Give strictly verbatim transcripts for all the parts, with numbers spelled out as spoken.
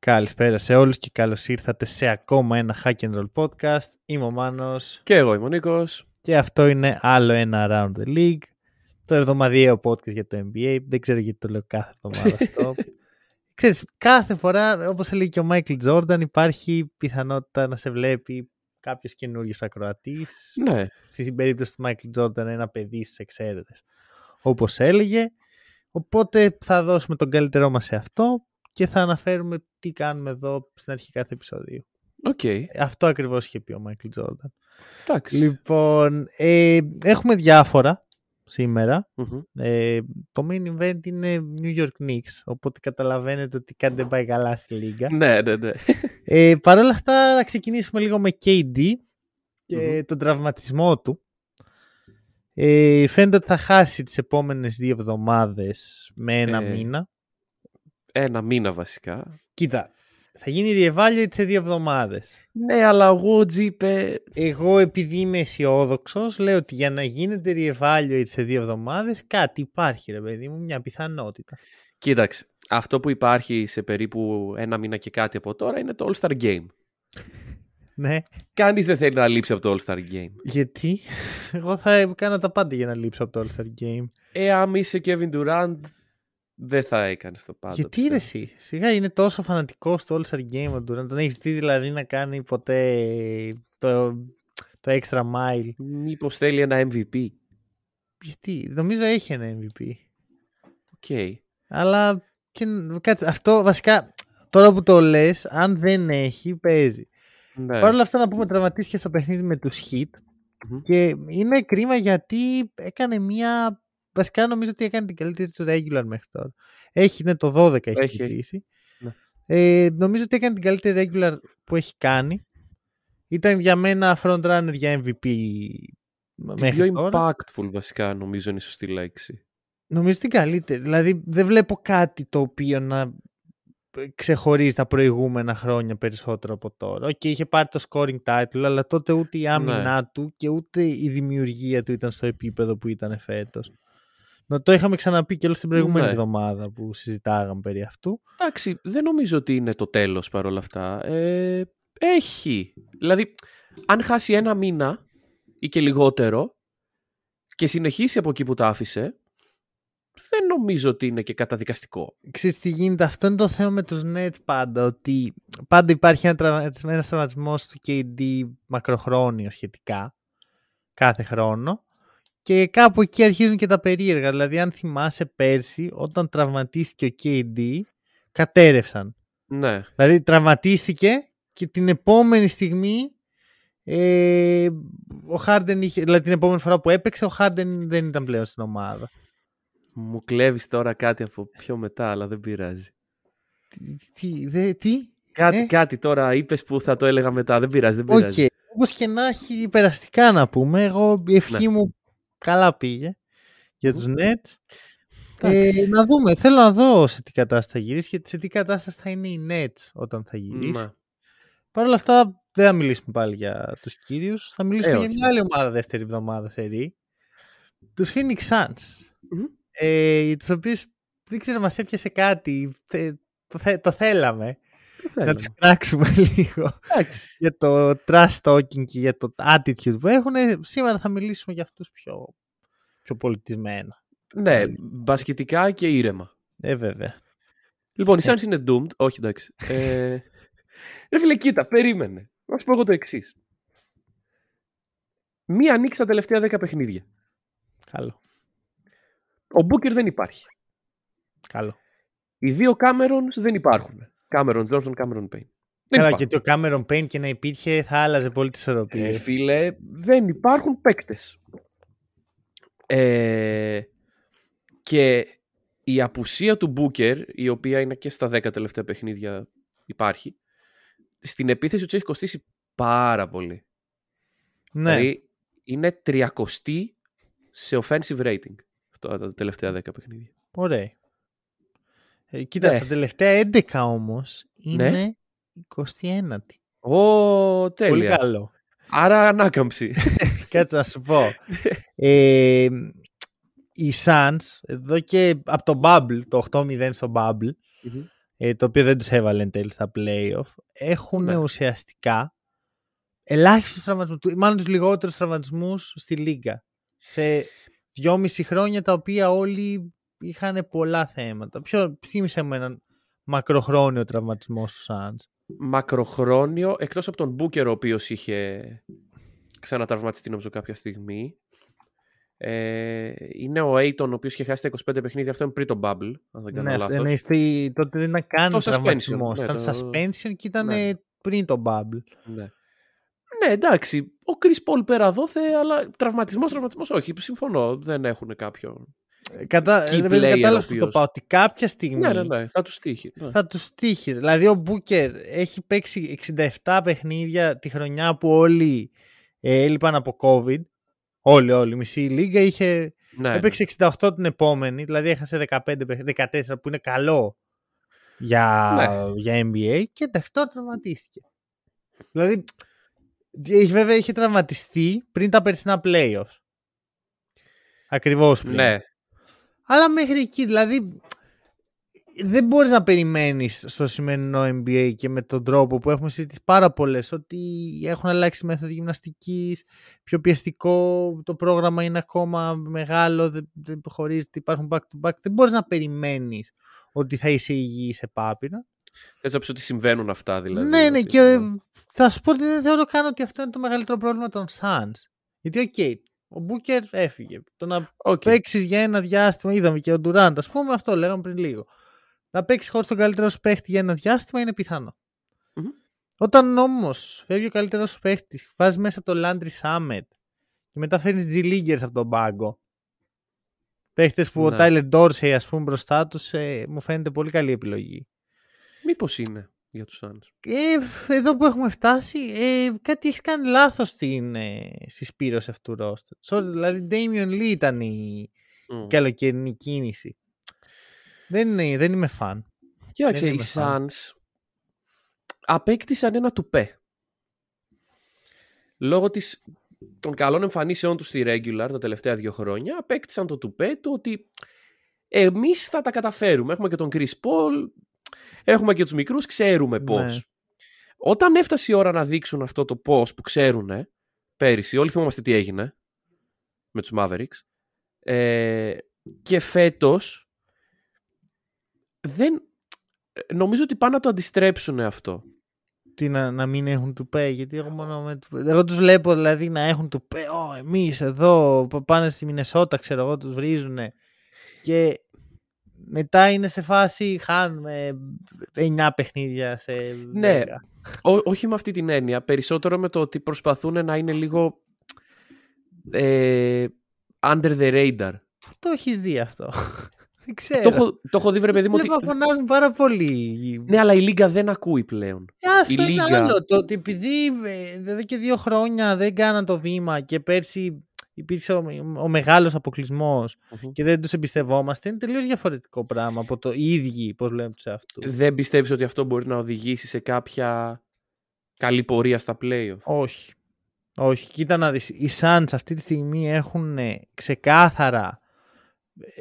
Καλησπέρα σε όλους και καλώς ήρθατε σε ακόμα ένα Hack and Roll podcast. Είμαι ο Μάνος. Και εγώ είμαι ο Νίκος. Και αυτό είναι άλλο ένα Around the League. Το εβδομαδιαίο podcast για το N B A. Δεν ξέρω γιατί το λέω κάθε εβδομάδα αυτό. Ξέρεις, κάθε φορά, όπως έλεγε και ο Michael Jordan, υπάρχει πιθανότητα να σε βλέπει κάποιος καινούριος ακροατής. Ναι. Στην περίπτωση του Michael Jordan, ένα παιδί στις εξέδρες. Όπως έλεγε. Οπότε θα δώσουμε τον καλύτερό μας σε αυτό. Και θα αναφέρουμε τι κάνουμε εδώ στην αρχή κάθε επεισοδίου. Okay. Αυτό ακριβώς είχε πει ο Μάικλ Τζόρνταν. Εντάξει. Λοιπόν, ε, έχουμε διάφορα σήμερα. Mm-hmm. Ε, το main event είναι New York Knicks, οπότε καταλαβαίνετε ότι κάτι δεν πάει καλά στη λίγα. Ναι, ναι, ναι. Ε, παρ' όλα αυτά θα ξεκινήσουμε λίγο με Κέι Ντι και mm-hmm. τον τραυματισμό του. Ε, φαίνεται ότι θα χάσει τις επόμενες δύο εβδομάδες με ένα ε... μήνα. Ένα μήνα βασικά. Κοίτα, θα γίνει reevaluate σε δύο εβδομάδες. Ναι, αλλά ο Ο Τζι είπε... Εγώ επειδή είμαι αισιόδοξος, λέω ότι για να γίνεται reevaluate σε δύο εβδομάδες κάτι υπάρχει ρε παιδί μου, μια πιθανότητα. Κοίταξε, αυτό που υπάρχει σε περίπου ένα μήνα και κάτι από τώρα είναι το All-Star Game. Ναι. Κανείς δεν θέλει να λείψει από το All-Star Game. Γιατί? Εγώ θα έκανα τα πάντα για να λείψω από το All-Star Game. Ε, αν είσαι Kevin Durant... Δεν θα έκανες το πάντα. Γιατί ρε εσύ, σιγά είναι τόσο φανατικός στο All-Star Game ο Durant. Τον έχεις δει δηλαδή να κάνει ποτέ το, το extra mile? Μήπως θέλει ένα εμ βι πι? Γιατί, νομίζω έχει ένα εμ βι πι. Οκ. Okay. Αλλά και, κάτσε, αυτό βασικά τώρα που το λες, αν δεν έχει παίζει. Ναι. Παρ' όλα αυτά να πούμε τραυματίστηκε στο παιχνίδι με τους Heat mm-hmm. και είναι κρίμα γιατί έκανε μια... Βασικά νομίζω ότι έκανε την καλύτερη του regular μέχρι τώρα. Έχει, ναι, το δώδεκα έχει, έχει κλείσει. Ναι. Ε, νομίζω ότι έκανε την καλύτερη regular που έχει κάνει. Ήταν για μένα front runner για εμ βι πι μέχρι πιο τώρα. Impactful βασικά νομίζω είναι η σωστή λέξη. Νομίζω την καλύτερη. Δηλαδή δεν βλέπω κάτι το οποίο να ξεχωρίζει τα προηγούμενα χρόνια περισσότερο από τώρα. Και είχε πάρει το scoring title, αλλά τότε ούτε η άμυνά ναι. του και ούτε η δημιουργία του ήταν στο επίπεδο που ήταν φέτος. Να το είχαμε ξαναπεί και όλη την προηγούμενη ναι. εβδομάδα που συζητάγαμε περί αυτού. Εντάξει, δεν νομίζω ότι είναι το τέλος παρόλα αυτά. Ε, έχει. Δηλαδή, αν χάσει ένα μήνα ή και λιγότερο και συνεχίσει από εκεί που τα άφησε, δεν νομίζω ότι είναι και καταδικαστικό. Ξέρεις τι γίνεται, αυτό είναι το θέμα με τους Nets πάντα, ότι πάντα υπάρχει ένας τραυματισμός του Κέι Ντι μακροχρόνιο σχετικά, κάθε χρόνο. Και κάπου εκεί αρχίζουν και τα περίεργα. Δηλαδή, αν θυμάσαι πέρσι, όταν τραυματίστηκε ο Κέι Ντι, κατέρευσαν. Ναι. Δηλαδή, τραυματίστηκε και την επόμενη στιγμή ε, ο Χάρντεν είχε. Δηλαδή, την επόμενη φορά που έπαιξε, ο Χάρντεν δεν ήταν πλέον στην ομάδα. Μου κλέβεις τώρα κάτι από πιο μετά, αλλά δεν πειράζει. Τι. τι, δε, τι κάτι, ε? κάτι τώρα είπες που θα το έλεγα μετά. Δεν πειράζει. Δεν okay. Όπως και να έχει, περαστικά να πούμε. Εγώ η ευχή ναι. μου. Καλά πήγε για τους Nets. Ε, να δούμε. Θέλω να δω σε τι κατάσταση θα γυρίσει και σε τι κατάσταση θα είναι οι Nets όταν θα γυρίσει. Mm. Παρ' όλα αυτά δεν θα μιλήσουμε πάλι για τους κύριους. Θα μιλήσουμε ε, για μια άλλη ομάδα δεύτερη εβδομάδα σερί. Τους Phoenix Suns. Mm-hmm. Ε, τους οποίους δεν ξέρω μας έπιασε κάτι. Θε, το, θε, το θέλαμε. Να τους κράξουμε λίγο για το trash talking και για το attitude που έχουν. Σήμερα θα μιλήσουμε για αυτούς πιο, πιο πολιτισμένα. Ναι, μπασκετικά και ήρεμα. Ε, βέβαια. Λοιπόν, οι Suns είναι doomed. Όχι, εντάξει. ε, ρε φίλε, κοίτα, περίμενε. Να σου πω εγώ το εξής. Μία ανοίξει τα τελευταία δέκα παιχνίδια. Καλό. Ο Booker δεν υπάρχει. Καλό. Οι δύο Camerons δεν υπάρχουν. Κάμερον Τζόνσον, Κάμερον Πέιν. Καλά, και το Κάμερον Πέιν και να υπήρχε θα άλλαζε πολύ τις ισορροπίες. Ε, φίλε, δεν υπάρχουν παίκτες. Ε, και η απουσία του Booker, η οποία είναι και στα δέκα τελευταία παιχνίδια υπάρχει, στην επίθεση του έχει κοστίσει πάρα πολύ. Ναι. Δηλαδή είναι τριακοστή σε offensive rating αυτά τα τελευταία δέκα παιχνίδια. Ωραία. Ε, κοίτα, ναι. Τα τελευταία έντεκα όμως είναι ναι. εικοστή ένατη. Ω, τέλεια. Πολύ καλό. Άρα ανάκαμψη. Κάτσε να σου πω. ε, οι Suns, εδώ και από το Bubble, το οκτώ μηδέν στο Bubble, mm-hmm. ε, το οποίο δεν τους έβαλε εν τέλει στα playoff, έχουν ναι. ουσιαστικά ελάχιστους τραυματισμούς, μάλλον τους λιγότερους τραυματισμούς στη Λίγκα. Σε δυόμιση χρόνια τα οποία όλοι είχαν πολλά θέματα. Ποιο θύμισε με έναν μακροχρόνιο τραυματισμό στους Suns. Μακροχρόνιο, εκτός από τον Booker, ο οποίος είχε ξανατραυματιστεί νομίζω κάποια στιγμή. Ε, είναι ο Aiton, ο οποίος είχε χάσει τα είκοσι πέντε παιχνίδια. Αυτό είναι πριν το Bubble, αν δεν κάνω ναι, λάθος. Εννοηθεί, τότε δεν ήταν καν τραυματισμός. Ναι, ήταν το... suspension και ήταν ναι. πριν το Bubble. Ναι. Ναι, εντάξει. Ο Chris Paul πέρα δόθε, αλλά τραυματισμός, τραυματισμός όχι. Συμφωνώ, δεν έχουν κάποιον. Κατά... Κατάλαβα που το πάω ότι κάποια στιγμή ναι, ναι, ναι, θα τους τύχει. Ναι. Θα τους τύχει. Δηλαδή ο Booker έχει παίξει εξήντα επτά παιχνίδια τη χρονιά που όλοι ε, έλειπαν από COVID. Όλοι, όλοι. Μισή η Λίγκα είχε. Ναι, έπαιξε εξήντα οκτώ ναι. την επόμενη, δηλαδή έχασε δεκαπέντε, δεκατέσσερα που είναι καλό για, ναι. για N B A και εντάξει τώρα τραυματίστηκε. Δηλαδή βέβαια είχε τραυματιστεί πριν τα περσινά playoff. Ακριβώς πριν. Ναι. Αλλά μέχρι εκεί, δηλαδή δεν μπορείς να περιμένεις στο σημερινό N B A και με τον τρόπο που έχουμε συζητήσει πάρα πολλές ότι έχουν αλλάξει μέθοδο γυμναστικής, πιο πιεστικό, το πρόγραμμα είναι ακόμα μεγάλο, δεν, δεν χωρίζεται, υπάρχουν back-to-back. Δεν μπορείς να περιμένεις ότι θα είσαι υγιής επάπειρα. Θες να πεις ότι συμβαίνουν αυτά δηλαδή. Ναι, ναι, και ε, θα σου πω ότι δεν θεωρώ καν ότι αυτό είναι το μεγαλύτερο πρόβλημα των Suns. Γιατί οκ. Okay, ο Booker έφυγε. Το να okay. παίξεις για ένα διάστημα, είδαμε και ο Durant, ας πούμε, αυτό λέγαμε πριν λίγο. Να παίξεις χωρίς τον καλύτερο σου παίχτη για ένα διάστημα είναι πιθανό. Mm-hmm. Όταν όμως φεύγει ο καλύτερος σου παίχτης, βάζεις μέσα το Landry Shamet και μετά φέρνεις G-Leaguers από τον πάγκο. Παίχτες που ναι. ο Tyler Dorsey, ας πούμε, μπροστά τους, ε, μου φαίνεται πολύ καλή επιλογή. Μήπως είναι για τους Suns. Ε, εδώ που έχουμε φτάσει, ε, κάτι έχει κάνει λάθος στην ε, συσπήρωση αυτού του roster. Δηλαδή, Damian Lee ήταν η, mm. η καλοκαιρινή κίνηση. Δεν, είναι, δεν είμαι φαν. Κοίταξε, οι Suns απέκτησαν ένα τουπέ. Λόγω της, των καλών εμφανίσεών τους στη regular τα τελευταία δύο χρόνια, απέκτησαν το τουπέ του ότι εμείς θα τα καταφέρουμε. Έχουμε και τον Chris Paul, έχουμε και τους μικρούς, ξέρουμε πώς. Ναι. Όταν έφτασε η ώρα να δείξουν αυτό το πώς που ξέρουνε πέρυσι, όλοι θυμόμαστε τι έγινε με τους Mavericks, ε, και φέτος δεν, νομίζω ότι πάνε να το αντιστρέψουν αυτό. Τι να, να μην έχουν τουπέ, γιατί εγώ μόνο με τουπέ. Εγώ τους βλέπω δηλαδή να έχουν τουπέ, Ω, εμείς εδώ πάνε στη Μινεσότα, ξέρω εγώ, τους βρίζουνε και... Μετά είναι σε φάση χάνουμε εννιά παιχνίδια σε δέκα. Ναι, ό, όχι με αυτή την έννοια. Περισσότερο με το ότι προσπαθούν να είναι λίγο ε, under the radar. Το έχεις δει αυτό. Δεν ξέρω. Το έχω δει, βρε παιδί μου. Βλέπω ότι... φωνάζουν πάρα πολύ. Ναι, αλλά η Λίγκα δεν ακούει πλέον. Ε, αυτό η είναι Λίγκα... άλλο. Το ότι επειδή εδώ και δύο χρόνια δεν κάναν το βήμα και πέρσι... υπήρξε ο, ο μεγάλος αποκλεισμός mm-hmm. και δεν τους εμπιστευόμαστε, είναι τελείως διαφορετικό πράγμα από το οι ίδιοι πώς λέμε τους αυτούς. Δεν πιστεύεις ότι αυτό μπορεί να οδηγήσει σε κάποια καλή πορεία στα playoff? Όχι, όχι. Κοίτα να δεις, οι Suns αυτή τη στιγμή έχουν ξεκάθαρα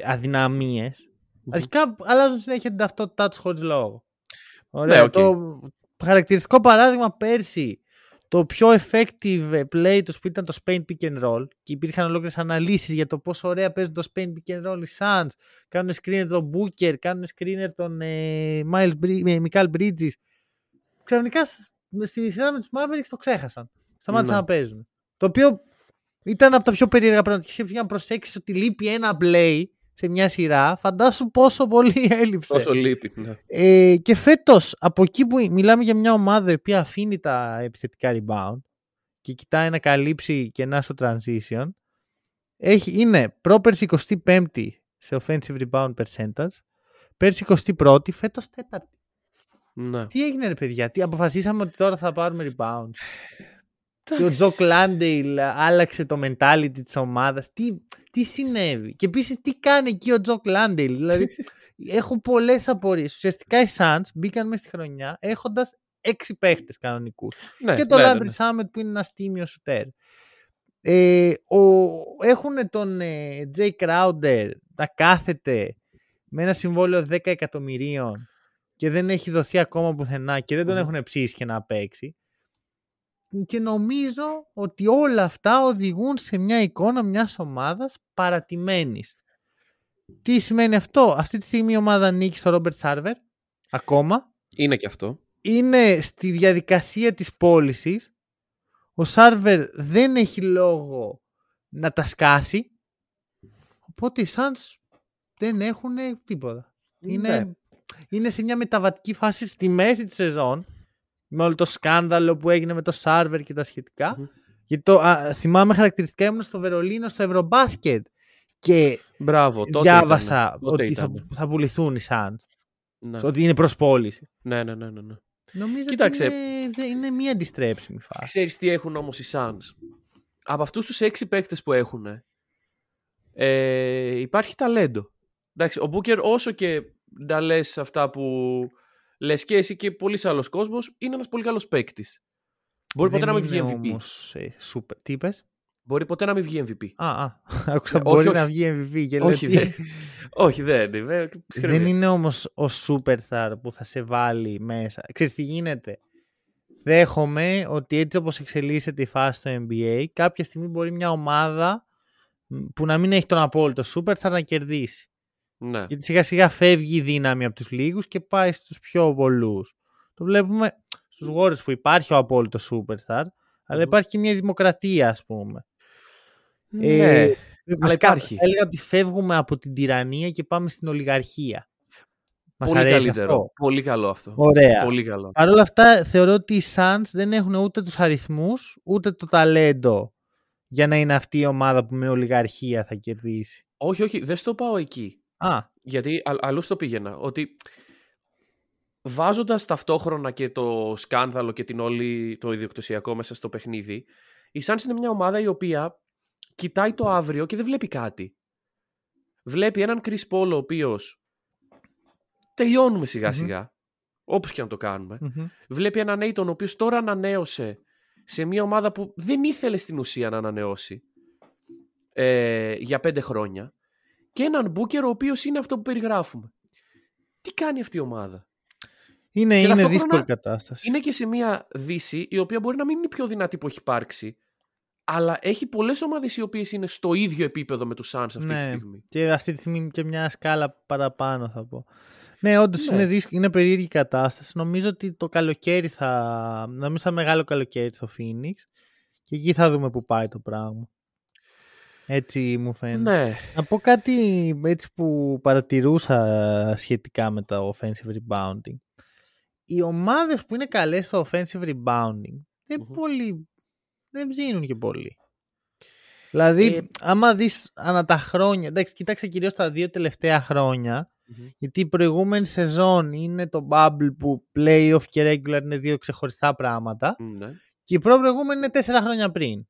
αδυναμίες mm-hmm. αρχικά αλλάζουν συνέχεια την ταυτότητά τους χωρίς λόγο. Ωραία, ναι, okay. Το χαρακτηριστικό παράδειγμα πέρσι, το πιο effective play τους που ήταν το Spain Pick and Roll, και υπήρχαν ολόκληρες αναλύσεις για το πόσο ωραία παίζουν το Spain Pick and Roll οι Suns, κάνουν screener τον Booker, κάνουν screener τον ε, Michael Bridges, ξαφνικά στη σειρά με τους Mavericks το ξέχασαν, σταμάτησαν mm. να παίζουν, το οποίο ήταν από τα πιο περίεργα πράγματα. Και για να προσέξεις ότι λείπει ένα play σε μια σειρά, φαντάσου πόσο πολύ έλειψε. Πόσο λείπει, ναι. Ε, και φέτος, από εκεί που μιλάμε για μια ομάδα η οποία αφήνει τα επιθετικά rebound και κοιτάει να καλύψει κενά στο transition, έχει, είναι πρόπερση εικοστή πέμπτη σε offensive rebound percentage, πέρσι εικοστή πρώτη, φέτος τέταρτη. Ναι. Τι έγινε ρε παιδιά, τι αποφασίσαμε ότι τώρα θα πάρουμε rebound. Και ο Τζο Κλάντεϊλ άλλαξε το mentality της ομάδας. Τι, τι συνέβη. Και επίσης τι κάνει εκεί ο Τζο Κλάντεϊλ. Δηλαδή έχω πολλές απορίες. Ουσιαστικά οι Suns μπήκαν μέσα στη χρονιά έχοντας έξι παίχτες κανονικούς. Ναι, και το ναι, Landry Summit ναι. που είναι ένας τίμιος σουτέρ. Ε, έχουν τον ε, Jay Crowder να κάθεται με ένα συμβόλαιο δέκα εκατομμυρίων και δεν έχει δοθεί ακόμα πουθενά και δεν τον mm. έχουν ψήσει και να παίξει. Και νομίζω ότι όλα αυτά οδηγούν σε μια εικόνα μιας ομάδας παρατημένης. Τι σημαίνει αυτό? Αυτή τη στιγμή η ομάδα νίκη στο Robert Sarver. Ακόμα. Είναι και αυτό. Είναι στη διαδικασία της πώλησης. Ο Sarver δεν έχει λόγο να τα σκάσει. Οπότε οι Suns δεν έχουν τίποτα. Ναι. Είναι, είναι σε μια μεταβατική φάση στη μέση της σεζόν. Με όλο το σκάνδαλο που έγινε με το Sarver και τα σχετικά. Mm-hmm. Γιατί το, α, θυμάμαι χαρακτηριστικά ήμουν στο Βερολίνο στο Ευρωμπάσκετ και Μπράβο, τότε διάβασα ήταν, τότε ότι θα, θα πουληθούν οι Suns. Ναι. Ότι είναι προς πώληση. Ναι, ναι, ναι, ναι. Νομίζω Κοίταξε, ότι είναι, είναι μία αντιστρέψιμη φάση. Ξέρεις τι έχουν όμως οι Suns? Από αυτούς τους έξι παίκτες που έχουν ε, υπάρχει ταλέντο. Εντάξει, ο Μπούκερ όσο και να λες αυτά που λες και εσύ και πολλοί άλλος κόσμος, είναι ένας πολύ καλός παίκτης. Μπορεί δεν ποτέ να μην βγει εμ βι πι. Όμως, ε, super. Τι είπες? Μπορεί ποτέ να μην βγει εμ βι πι. Α, α. Άκουσα μπορεί όχι, να όχι. βγει εμ βι πι και όχι, λέτε... δε. όχι δεν είναι. Δεν είναι όμως ο superstar που θα σε βάλει μέσα. Ξέρεις τι γίνεται. Δέχομαι ότι έτσι όπως εξελίσσεται η φάση στο εν μπι έι κάποια στιγμή μπορεί μια ομάδα που να μην έχει τον απόλυτο superstar να κερδίσει. Ναι. Γιατί σιγά σιγά φεύγει η δύναμη από τους λίγους και πάει στους πιο πολλούς. Το βλέπουμε στους Warriors που υπάρχει ο απόλυτος superstar, αλλά υπάρχει και μια δημοκρατία, ας πούμε. Ναι, ε, αλλά υπάρχει. Θα έλεγα ότι φεύγουμε από την τυραννία και πάμε στην ολιγαρχία. Μας πολύ καλύτερο. Αυτό. Πολύ καλό αυτό. Ωραία. Πολύ καλό. Παρ' όλα αυτά, θεωρώ ότι οι Suns δεν έχουν ούτε τους αριθμούς, ούτε το ταλέντο για να είναι αυτή η ομάδα που με ολιγαρχία θα κερδίσει. Όχι, όχι, δεν στο πάω εκεί. Α. Γιατί α, αλλού το πήγαινα. Ότι βάζοντας ταυτόχρονα και το σκάνδαλο και την όλη το ιδιοκτησιακό μέσα στο παιχνίδι, η Suns είναι μια ομάδα η οποία κοιτάει το αύριο και δεν βλέπει κάτι. Βλέπει έναν Chris Paul ο οποίος τελειώνουμε σιγά σιγά, mm-hmm. όπως και να το κάνουμε. Mm-hmm. Βλέπει έναν Aiton ο οποίος τώρα ανανέωσε σε μια ομάδα που δεν ήθελε στην ουσία να ανανεώσει ε, για πέντε χρόνια. Και έναν Booker ο οποίος είναι αυτό που περιγράφουμε. Τι κάνει αυτή η ομάδα? Είναι, είναι δύσκολη κατάσταση. Είναι και σε μια Δύση η οποία μπορεί να μην είναι η πιο δυνατή που έχει υπάρξει, αλλά έχει πολλές ομάδες οι οποίες είναι στο ίδιο επίπεδο με τους Suns αυτή ναι, τη στιγμή. Και αυτή τη στιγμή και μια σκάλα παραπάνω θα πω. Ναι, όντως ναι. Είναι, δύσκ, είναι περίεργη κατάσταση. Νομίζω ότι το καλοκαίρι θα... Νομίζω θα μεγάλο καλοκαίρι στο Phoenix και εκεί θα δούμε που πάει το πράγμα. Έτσι μου φαίνεται. Ναι. Να πω κάτι έτσι που παρατηρούσα σχετικά με το offensive rebounding. Οι ομάδες που είναι καλές στο offensive rebounding δεν, mm-hmm. πολύ, δεν ψήνουν και πολύ. Δηλαδή, ε... άμα δεις ανά τα χρόνια, εντάξει, κοιτάξτε κυρίως τα δύο τελευταία χρόνια, mm-hmm. γιατί η προηγούμενη σεζόν είναι το bubble που playoff και regular είναι δύο ξεχωριστά πράγματα, mm-hmm. και η προηγούμενη είναι τέσσερα χρόνια πριν.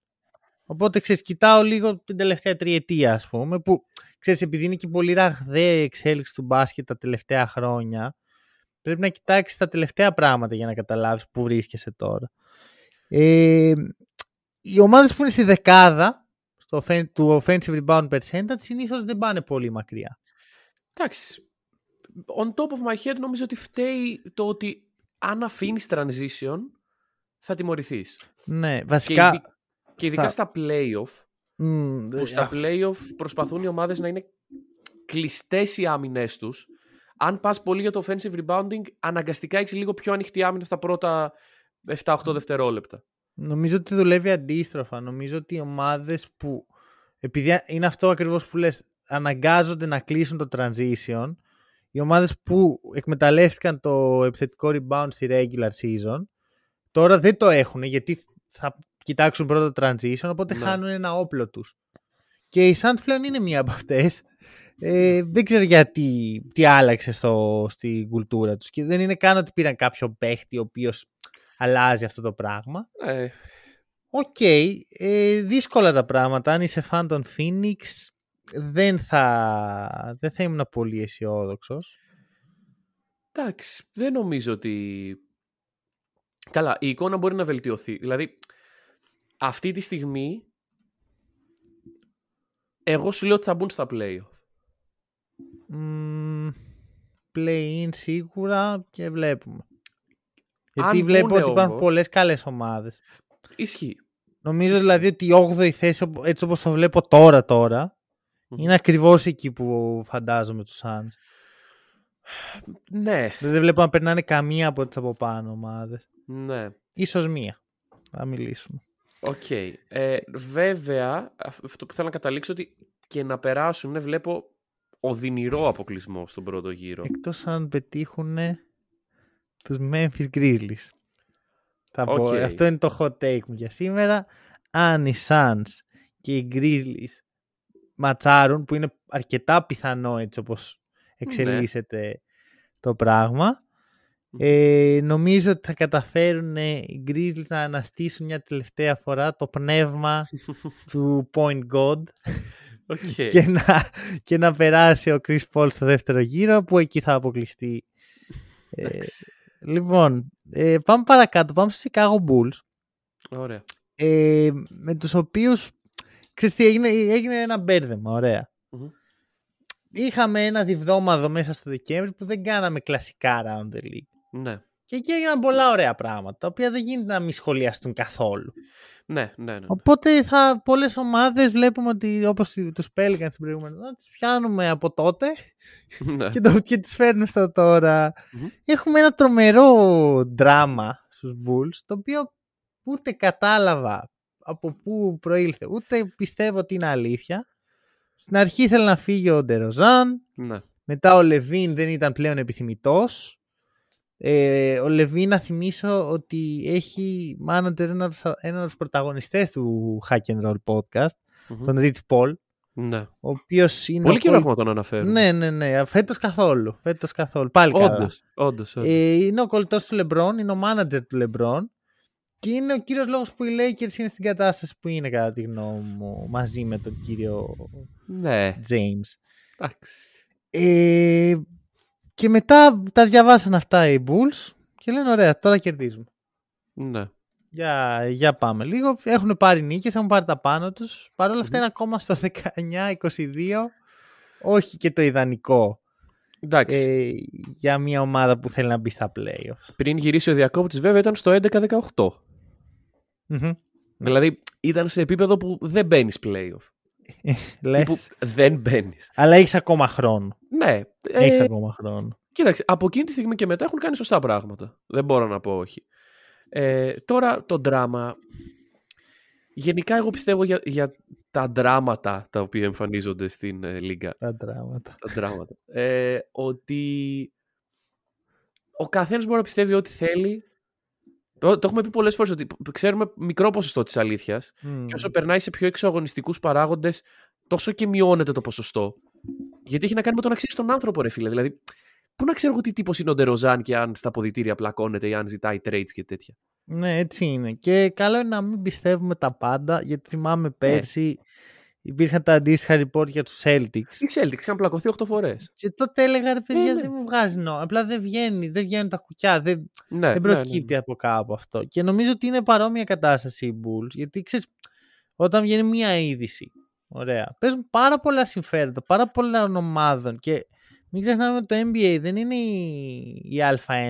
Οπότε ξέρεις, κοιτάω λίγο την τελευταία τριετία, ας πούμε, που ξέρεις, επειδή είναι και πολύ ραγδαία η εξέλιξη του μπάσκετ τα τελευταία χρόνια, πρέπει να κοιτάξεις τα τελευταία πράγματα για να καταλάβεις που βρίσκεσαι τώρα. Ε, οι ομάδες που είναι στη δεκάδα στο offen, του offensive rebound percentage συνήθως δεν πάνε πολύ μακριά. Εντάξει. On top of my head νομίζω ότι φταίει το ότι αν αφήνεις transition θα τιμωρηθείς. Ναι, βασικά... Και... Και ειδικά θα... στα play-off, mm, που yeah. στα play-off προσπαθούν οι ομάδες να είναι κλειστές οι άμυνες τους. Αν πας πολύ για το offensive rebounding, αναγκαστικά έχεις λίγο πιο ανοιχτή άμυνα στα πρώτα εφτά οχτώ δευτερόλεπτα. Νομίζω ότι δουλεύει αντίστροφα. Νομίζω ότι οι ομάδες που, επειδή είναι αυτό ακριβώς που λες, αναγκάζονται να κλείσουν το transition, οι ομάδες που εκμεταλλεύτηκαν το επιθετικό rebound στη regular season, τώρα δεν το έχουν γιατί θα... κοιτάξουν πρώτα το transition, οπότε ναι. χάνουν ένα όπλο τους. Και οι Suns πλέον είναι μία από αυτές. Ε, δεν ξέρω γιατί τι άλλαξε στο, στην κουλτούρα τους και δεν είναι καν ότι πήραν κάποιο παίχτη ο οποίος αλλάζει αυτό το πράγμα. Οκ, hey. okay, ε, δύσκολα τα πράγματα. Αν είσαι φαν των Phoenix δεν θα, δεν θα ήμουν πολύ αισιόδοξος. Εντάξει, δεν νομίζω ότι... Καλά, η εικόνα μπορεί να βελτιωθεί. Δηλαδή, αυτή τη στιγμή εγώ σου λέω ότι θα μπουν στα play-off. Mm, play-in σίγουρα και βλέπουμε. Γιατί αν βλέπω ότι υπάρχουν όμως πολλές καλές ομάδες. Ισχύει. Νομίζω Ισχύει. δηλαδή ότι η όγδοη θέση, έτσι όπως το βλέπω τώρα τώρα, mm. είναι ακριβώς εκεί που φαντάζομαι τους Suns. Ναι. Δεν βλέπω να περνάνε καμία από τις από πάνω ομάδες. Ναι. Ίσως μία. Θα μιλήσουμε. Οκ. Okay. Ε, βέβαια, αυτό που θέλω να καταλήξω ότι και να περάσουν βλέπω οδυνηρό αποκλεισμό στον πρώτο γύρο. Εκτός αν πετύχουν τους Memphis Grizzlies. Θα okay. πω. Αυτό είναι το hot take μου για σήμερα. Αν οι Suns και οι Grizzlies ματσάρουν, που είναι αρκετά πιθανό έτσι όπως εξελίσσεται ναι. το πράγμα, ε, νομίζω ότι θα καταφέρουν οι Grizzlies να αναστήσουν μια τελευταία φορά το πνεύμα του Point God okay. και, να, και να περάσει ο Chris Paul στο δεύτερο γύρο, που εκεί θα αποκλειστεί. ε, λοιπόν, ε, πάμε παρακάτω, πάμε στους Chicago Bulls. Ωραία. Ε, με τους οποίους ξέρεις τι έγινε, έγινε ένα μπέρδεμα. Ωραία. Mm-hmm. Είχαμε ένα διβδόμαδο μέσα στο Δεκέμβρη που δεν κάναμε κλασικά round the league. Ναι. Και εκεί έγιναν πολλά ωραία πράγματα, τα οποία δεν γίνεται να μην σχολιαστούν καθόλου. Ναι, ναι, ναι. ναι. Οπότε θα, πολλές ομάδες βλέπουμε ότι όπως τους Pelicans στην προηγούμενη, τις πιάνουμε από τότε ναι. και, το, και τις φέρνουμε στα τώρα. Mm-hmm. Έχουμε ένα τρομερό δράμα στους Bulls, το οποίο ούτε κατάλαβα από πού προήλθε, ούτε πιστεύω ότι είναι αλήθεια. Στην αρχή ήθελε να φύγει ο Ντεροζάν, ναι. μετά ο Λεβίν δεν ήταν πλέον επιθυμητός. Ε, ο Λεβίν, να θυμίσω ότι έχει μάνατζερ έναν από τους πρωταγωνιστές του Hack and Roll podcast, mm-hmm. τον Ριτς Πολ, ναι. ο οποίος είναι... Πολύ καιρό έχουμε τον αναφέρουμε. Ναι, ναι, ναι, φέτος καθόλου, φέτος καθόλου, πάλι όντως, καλά. Όντως, όντως. Ε, είναι ο κολλητός του Λεμπρόν, είναι ο μάνατζερ του Λεμπρόν. Και είναι ο κύριος λόγος που οι Lakers είναι στην κατάσταση που είναι, κατά τη γνώμη μου, μαζί με τον κύριο ναι. James. Ε, και μετά τα διαβάσαν αυτά οι Bulls και λένε ωραία, τώρα κερδίζουμε. Ναι. Για, για πάμε λίγο. Έχουν πάρει νίκες, έχουν πάρει τα πάνω τους. Παρ' όλα αυτά είναι ακόμα στο δεκαεννιά είκοσι δύο. Όχι και το ιδανικό. Ε, για μια ομάδα που θέλει να μπει στα playoffs. Πριν γυρίσει ο διακόπτης βέβαια ήταν στο έντεκα δεκαοκτώ. Mm-hmm. Δηλαδή ήταν σε επίπεδο που δεν μπαίνεις playoff. Λες. Που δεν μπαίνεις. Αλλά έχεις ακόμα χρόνο. Ναι. Έχεις ε... ακόμα χρόνο. Κοίταξε, από εκείνη τη στιγμή και μετά έχουν κάνει σωστά πράγματα. Δεν μπορώ να πω όχι. Ε, τώρα το δράμα. Γενικά εγώ πιστεύω για, για τα δράματα τα οποία εμφανίζονται στην ε, Λίγκα. Τα δράματα. Τα δράματα. Ε, ότι ο καθένας μπορεί να πιστεύει ό,τι θέλει. Το, το έχουμε πει πολλές φορές ότι ξέρουμε μικρό ποσοστό της αλήθειας mm. και όσο περνάει σε πιο εξωαγωνιστικούς παράγοντες τόσο και μειώνεται το ποσοστό. Γιατί έχει να κάνει με το να ξέρεις τον άνθρωπο ρε φίλε. Δηλαδή πού να ξέρω εγώ τι τύπος είναι ο Ντεροζάν και αν στα ποδητήρια πλακώνεται ή αν ζητάει trades και τέτοια. Ναι, έτσι είναι. Και καλό είναι να μην πιστεύουμε τα πάντα, γιατί θυμάμαι πέρσι ε. υπήρχαν τα αντίστοιχα report για τους Celtics. Οι Celtics είχαν πλακωθεί οκτώ φορές. Και τότε έλεγα ρε παιδιά, ε, δεν ναι. μου βγάζει νόημα. Απλά δεν βγαίνει, δεν βγαίνουν τα κουκιά, δεν, ναι, δεν προκύπτει ναι, ναι. από κάπου αυτό. Και νομίζω ότι είναι παρόμοια κατάσταση οι Bulls, γιατί ξέρεις, όταν βγαίνει μία είδηση, ωραία, παίζουν πάρα πολλά συμφέροντα, πάρα πολλά ομάδων. Και μην ξεχνάμε ότι το εν μπι έι δεν είναι η, η Α1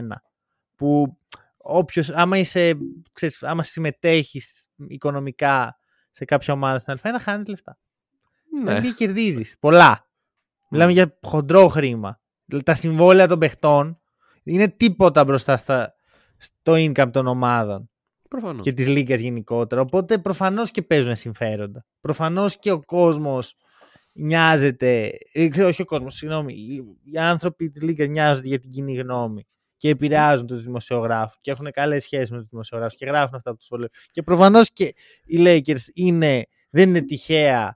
που. Όποιος, άμα, είσαι, ξέρεις, άμα συμμετέχεις οικονομικά σε κάποια ομάδα στην Α1, χάνεις λεφτά. Ναι. Στην κερδίζεις. Πολλά. Mm. Μιλάμε για χοντρό χρήμα. Τα συμβόλαια των παιχτών είναι τίποτα μπροστά στα, στο income των ομάδων. Προφανώς. Και της λίγκας γενικότερα. Οπότε προφανώς και παίζουν συμφέροντα. Προφανώς και ο κόσμος νοιάζεται. Ε, ξέρω, όχι ο κόσμος, συγγνώμη. Οι άνθρωποι της λίγκας νοιάζονται για την κοινή γνώμη. Και επηρεάζουν τους δημοσιογράφους και έχουν καλές σχέσεις με τους δημοσιογράφους και γράφουν αυτά που τους βολεύουν. Και προφανώς και οι Lakers είναι, δεν είναι τυχαία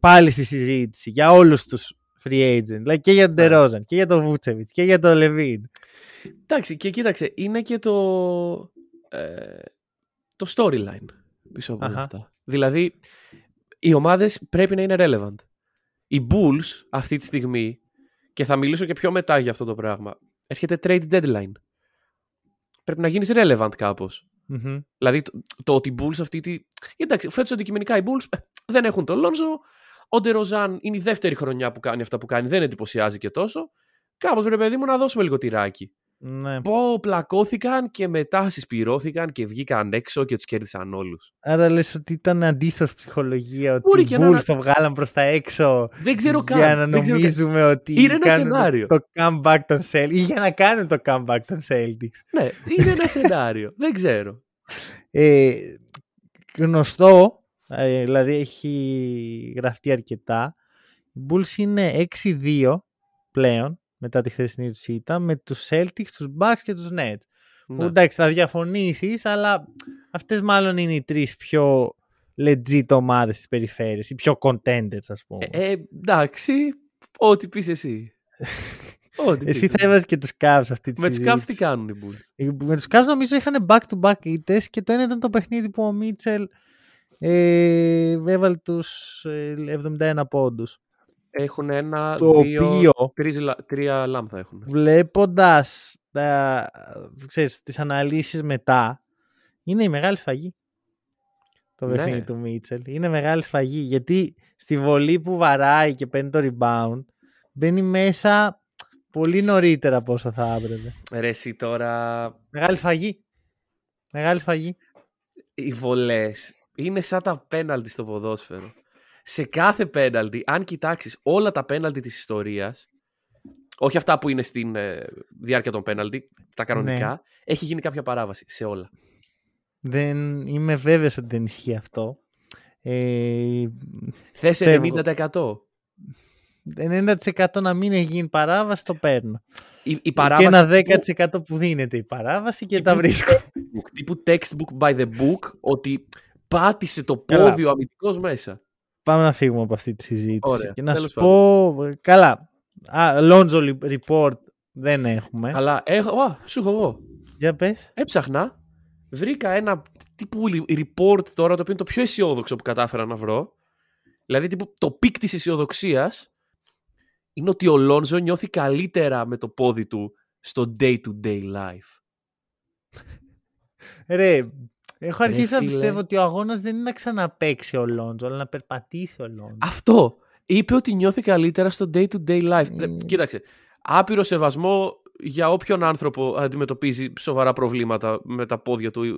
πάλι στη συζήτηση για όλους τους free agent. Like, και για τον Ντερόζαν, και για τον Βούτσεβιτς, και για τον Λεβίν. Εντάξει, και κοίταξε, είναι και το, ε, το storyline πίσω από Αχα. αυτά. Δηλαδή, οι ομάδες πρέπει να είναι relevant. Οι Bulls αυτή τη στιγμή, και θα μιλήσω και πιο μετά για αυτό το πράγμα, έρχεται trade deadline. Πρέπει να γίνεις relevant κάπως. Mm-hmm. Δηλαδή το, το ότι οι Bulls αυτή τη... Εντάξει, φέτος αντικειμενικά οι Bulls δεν έχουν τον Lonzo. Ο Ντεροζάν είναι η δεύτερη χρονιά που κάνει αυτά που κάνει. Δεν εντυπωσιάζει και τόσο. Κάπως πρέπει, παιδί μου, να δώσουμε λίγο τυράκι. Ναι. Πω, πλακώθηκαν και μετά συσπυρώθηκαν και βγήκαν έξω και τους κέρδισαν όλους. Άρα λες ότι ήταν αντίστροφη ψυχολογία, ότι οι Bulls να... το βγάλαν προς τα έξω. Δεν ξέρω καν. Για να νομίζουμε καν. ότι είναι ένα σενάριο. Το comeback των Celtics. Ή για να κάνουν το comeback των Celtics. Ναι, είναι ένα σενάριο. Δεν ξέρω. Ε, γνωστό, δηλαδή έχει γραφτεί αρκετά. Οι Bulls είναι έξι δύο πλέον. Μετά τη χθεσινή του ήττα, με τους Celtics, τους Bucks και τους Nets. Ναι. Εντάξει, θα διαφωνήσεις, αλλά αυτές μάλλον είναι οι τρεις πιο legit ομάδες της περιφέρειας, οι πιο contenders, ας πούμε. Ε, εντάξει, ό,τι πεις εσύ. ό,τι πεις. Εσύ θα έβαζες και τους Cavs αυτή τη με συζήτηση. Με τους Cavs τι κάνουν οι Bulls? Με τους Cavs νομίζω είχαν back-to-back ήττες και το ένα ήταν το παιχνίδι που ο Μίτσελ ε, έβαλε τους εβδομήντα ένα πόντους. Έχουν ένα, το δύο, οποίο, τρεις, τρία λάμδα έχουν. Βλέποντας τα, ξέρεις, τις αναλύσεις μετά, είναι η μεγάλη σφαγή. Το παιχνίδι ναι. του Μίτσελ. Είναι μεγάλη σφαγή, γιατί στη βολή που βαράει και παίρνει το rebound, μπαίνει μέσα πολύ νωρίτερα από όσο θα έπρεπε. Ρε εσύ τώρα... Μεγάλη σφαγή. Μεγάλη σφαγή. Οι βολές είναι σαν τα πέναλτι στο ποδόσφαιρο. Σε κάθε πέναλτι, αν κοιτάξεις όλα τα πέναλτι της ιστορίας, όχι αυτά που είναι στην ε, διάρκεια των πέναλτι, τα κανονικά, ναι. έχει γίνει κάποια παράβαση σε όλα. Δεν είμαι βέβαιος ότι δεν ισχύει αυτό. Ε, Θες ενενήντα τοις εκατό. ενενήντα τοις εκατό να μην έχει γίνει παράβαση, το παίρνω. Η, η παράβαση και ένα δέκα τοις εκατό που, που δίνεται η παράβαση και τύπου, τα βρίσκω. Τύπου textbook by the book, ότι πάτησε το πόδι ο αμυντικός μέσα. Πάμε να φύγουμε από αυτή τη συζήτηση. Ωραία, και να σου πάνω. πω... Καλά, Lonzo Report δεν έχουμε. Αλλά έχω... Α, σου έχω εγώ. Για πες. Έψαχνα, βρήκα ένα τύπου report τώρα, το οποίο είναι το πιο αισιόδοξο που κατάφερα να βρω. Δηλαδή τύπου, το πικ της αισιοδοξίας είναι ότι ο Lonzo νιώθει καλύτερα με το πόδι του στο day-to-day life. Ρε... Έχω αρχίσει να πιστεύω ότι ο αγώνας δεν είναι να ξαναπαίξει ο Lonzo, αλλά να περπατήσει ο Lonzo. Αυτό. Είπε ότι νιώθει καλύτερα στο day-to-day life. Mm. Ε, κοίταξε, άπειρο σεβασμό για όποιον άνθρωπο αντιμετωπίζει σοβαρά προβλήματα με τα πόδια του ή,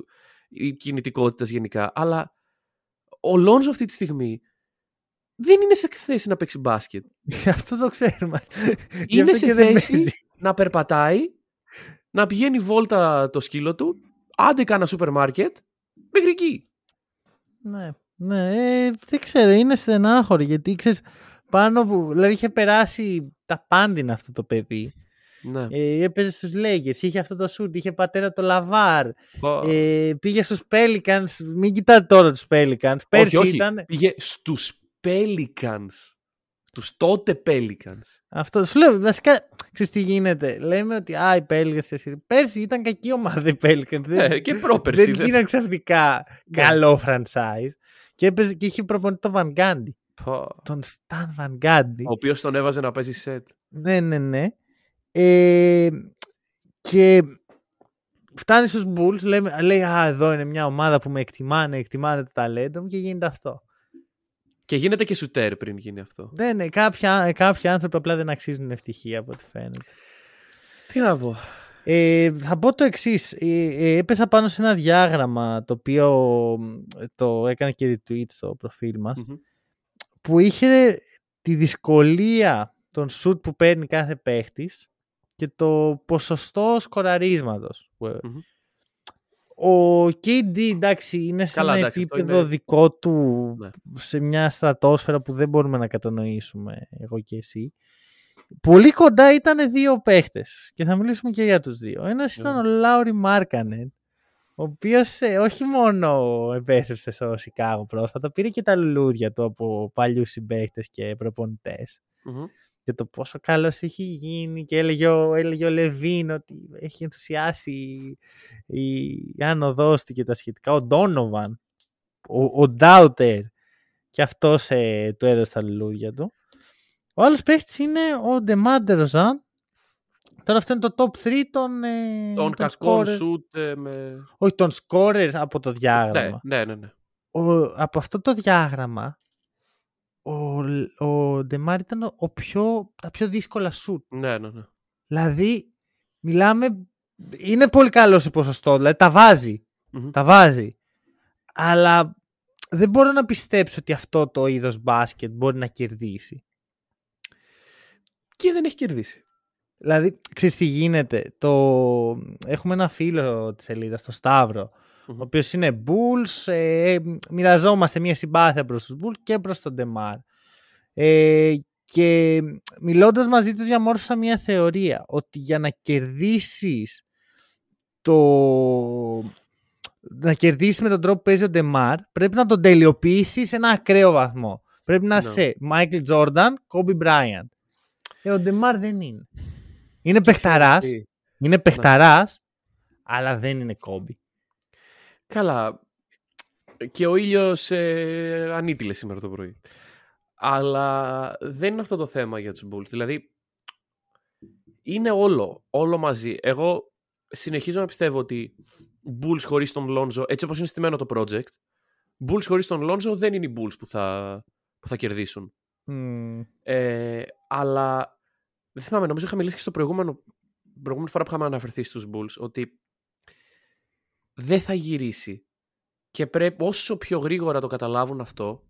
ή κινητικότητας γενικά. Αλλά ο Lonzo αυτή τη στιγμή δεν είναι σε θέση να παίξει μπάσκετ. Αυτό το ξέρουμε. Είναι σε θέση να περπατάει, να πηγαίνει βόλτα το σκύλο του, άντε κάνα σούπερ μάρκετ. Μέχρι εκεί. Ναι, ναι ε, δεν ξέρω, είναι στενάχωρη, γιατί ξέρεις, πάνω που, δηλαδή είχε περάσει τα πάντινα αυτό το παιδί. Ναι. Ε, έπαιζε στους Lakers, είχε αυτό το σουτ, είχε πατέρα το Λαβάρ, oh. ε, πήγε στους Pelicans, μην κοιτάτε τώρα τους Pelicans, πέρσι όχι, όχι. ήταν... πήγε στους Pelicans, τους τότε Pelicans. Αυτό σου λέω, βασικά... Ξέρεις τι γίνεται, λέμε ότι α, οι Pelicans, πέρσι ήταν κακή ομάδα οι Pelicans, δεν, ε, και πρόπερσι, δεν γίνανε ξαφνικά ναι. καλό franchise και, έπαιζε, και είχε προπονητή τον Van Gundy, oh. τον Stan Van Gundy, ο οποίος τον έβαζε να παίζει σετ. Ναι, ναι, ναι. Ε, και φτάνει στους Bulls, λέμε, λέει α, εδώ είναι μια ομάδα που με εκτιμάνε, εκτιμάνε το ταλέντο μου και γίνεται αυτό. Και γίνεται και σουτέρ πριν γίνει αυτό. Δεν είναι. Κάποια, κάποιοι άνθρωποι απλά δεν αξίζουν ευτυχία από ό,τι φαίνεται. Τι να πω. Ε, θα πω το εξής. Ε, έπεσα πάνω σε ένα διάγραμμα το οποίο το έκανα και retweet στο προφίλ μας mm-hmm. που είχε τη δυσκολία των σουτ που παίρνει κάθε παίχτης και το ποσοστό σκοραρίσματος. Mm-hmm. Ο κέι ντι, εντάξει, είναι σε Καλά, ένα εντάξει, επίπεδο είναι... δικό του, ναι. σε μια στρατόσφαιρα που δεν μπορούμε να κατανοήσουμε εγώ και εσύ. Πολύ κοντά ήταν δύο παίχτες και θα μιλήσουμε και για τους δύο. Ένας mm. ήταν ο Λάουρι Μάρκανεν, ο οποίος ε, όχι μόνο επέστρεψε στο Σικάγο πρόσφατα, πήρε και τα λουλούδια του από παλιούς συμπαίχτες και προπονητές. Mm-hmm. για το πόσο καλός έχει γίνει και έλεγε ο, έλεγε ο Λεβίν ότι έχει ενθουσιάσει η, η άνοδός του και τα σχετικά. Ο Ντόνοβαν, ο, ο Ντάουτερ, και αυτός ε, του έδωσε τα λουλούδια του. Ο άλλος παίχτης είναι ο DeMar DeRozan. Τώρα αυτό είναι το top τρία των, ε, των κακών σουτ. Ε, με... Όχι, των scorers από το διάγραμμα. Ναι, ναι, ναι. ναι. Ο, από αυτό το διάγραμμα ο, ο DeMar ήταν ο πιο, τα πιο δύσκολα σουτ. Ναι, ναι, ναι. Δηλαδή, μιλάμε, είναι πολύ καλό σε ποσοστό, δηλαδή τα βάζει. Mm-hmm. Τα βάζει. Αλλά δεν μπορώ να πιστέψω ότι αυτό το είδος μπάσκετ μπορεί να κερδίσει. Και δεν έχει κερδίσει. Δηλαδή, ξέρεις τι γίνεται. Το... Έχουμε ένα φίλο της σελίδας, το Σταύρο, mm-hmm. ο οποίος είναι Bulls. Ε, μοιραζόμαστε μια συμπάθεια προς τους Bulls και προς τον DeMar. Ε, και μιλώντας μαζί του διαμόρφωσα μια θεωρία ότι για να κερδίσεις το... να κερδίσεις με τον τρόπο που παίζει ο DeMar, πρέπει να τον τελειοποιήσεις σε ένα ακραίο βαθμό. Πρέπει να no. είσαι Michael Jordan, Kobe Bryant. Ε, ο DeMar δεν είναι. Είναι παιχταράς, είναι παιχταράς, αλλά δεν είναι κόμπι. Καλά. Και ο ήλιος ε, ανήτειλε σήμερα το πρωί. Αλλά δεν είναι αυτό το θέμα για τους Bulls. Δηλαδή, είναι όλο, όλο μαζί. Εγώ συνεχίζω να πιστεύω ότι Bulls χωρίς τον Lonzo, έτσι όπως είναι στημένο το project, Bulls χωρίς τον Lonzo δεν είναι οι Bulls που θα, που θα κερδίσουν. Mm. Ε, αλλά... Δεν θυμάμαι, νομίζω είχα μιλήσει και στο προηγούμενο προηγούμενη φορά που είχαμε αναφερθεί στους Bulls ότι δεν θα γυρίσει και πρέπει όσο πιο γρήγορα το καταλάβουν αυτό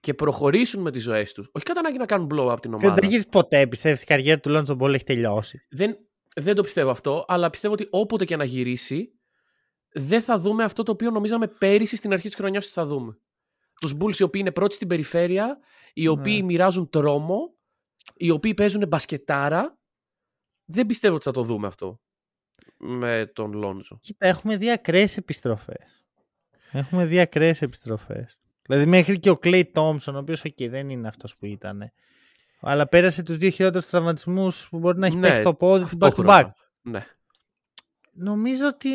και προχωρήσουν με τις ζωές τους. Όχι κατά ανάγκη να κάνουν blow up την ομάδα. Δεν γυρίσει ποτέ, πιστεύεις η καριέρα του Lonzo Ball έχει τελειώσει. Δεν, δεν το πιστεύω αυτό, αλλά πιστεύω ότι όποτε και να γυρίσει δεν θα δούμε αυτό το οποίο νομίζαμε πέρυσι στην αρχή της χρονιάς ότι θα δούμε. Τους Bulls οι οποίοι είναι πρώτοι στην περιφέρεια, οι οποίοι mm. μοιράζουν τρόμο, οι οποίοι παίζουν μπασκετάρα, δεν πιστεύω ότι θα το δούμε αυτό με τον Λόντζο. Κοίτα, έχουμε δει ακραίες επιστροφές. Έχουμε δει ακραίες επιστροφές. Δηλαδή μέχρι και ο Κλέι Τόμψον, ο οποίος okay, δεν είναι αυτός που ήταν, αλλά πέρασε τους δύο χειρότερους τραυματισμούς που μπορεί να έχει ναι, πέσει το πόδι του back to back. Ναι. Νομίζω ότι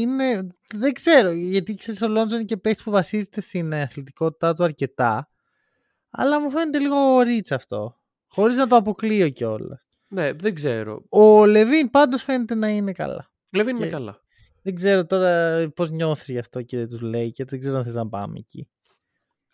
είναι... Δεν ξέρω, γιατί ξέρεις ο Λόντζο είναι και παίκτης που βασίζεται στην αθλητικότητά του αρκετά, αλλά μου φαίνεται λίγο ρίτς αυτό. Χωρίς να το αποκλείω κιόλας. Ναι, δεν ξέρω. Ο Λεβίν πάντως φαίνεται να είναι καλά. Λεβίν και είναι καλά. Δεν ξέρω τώρα πώς νιώθεις γι' αυτό και τους λέει και δεν ξέρω αν θες να πάμε εκεί.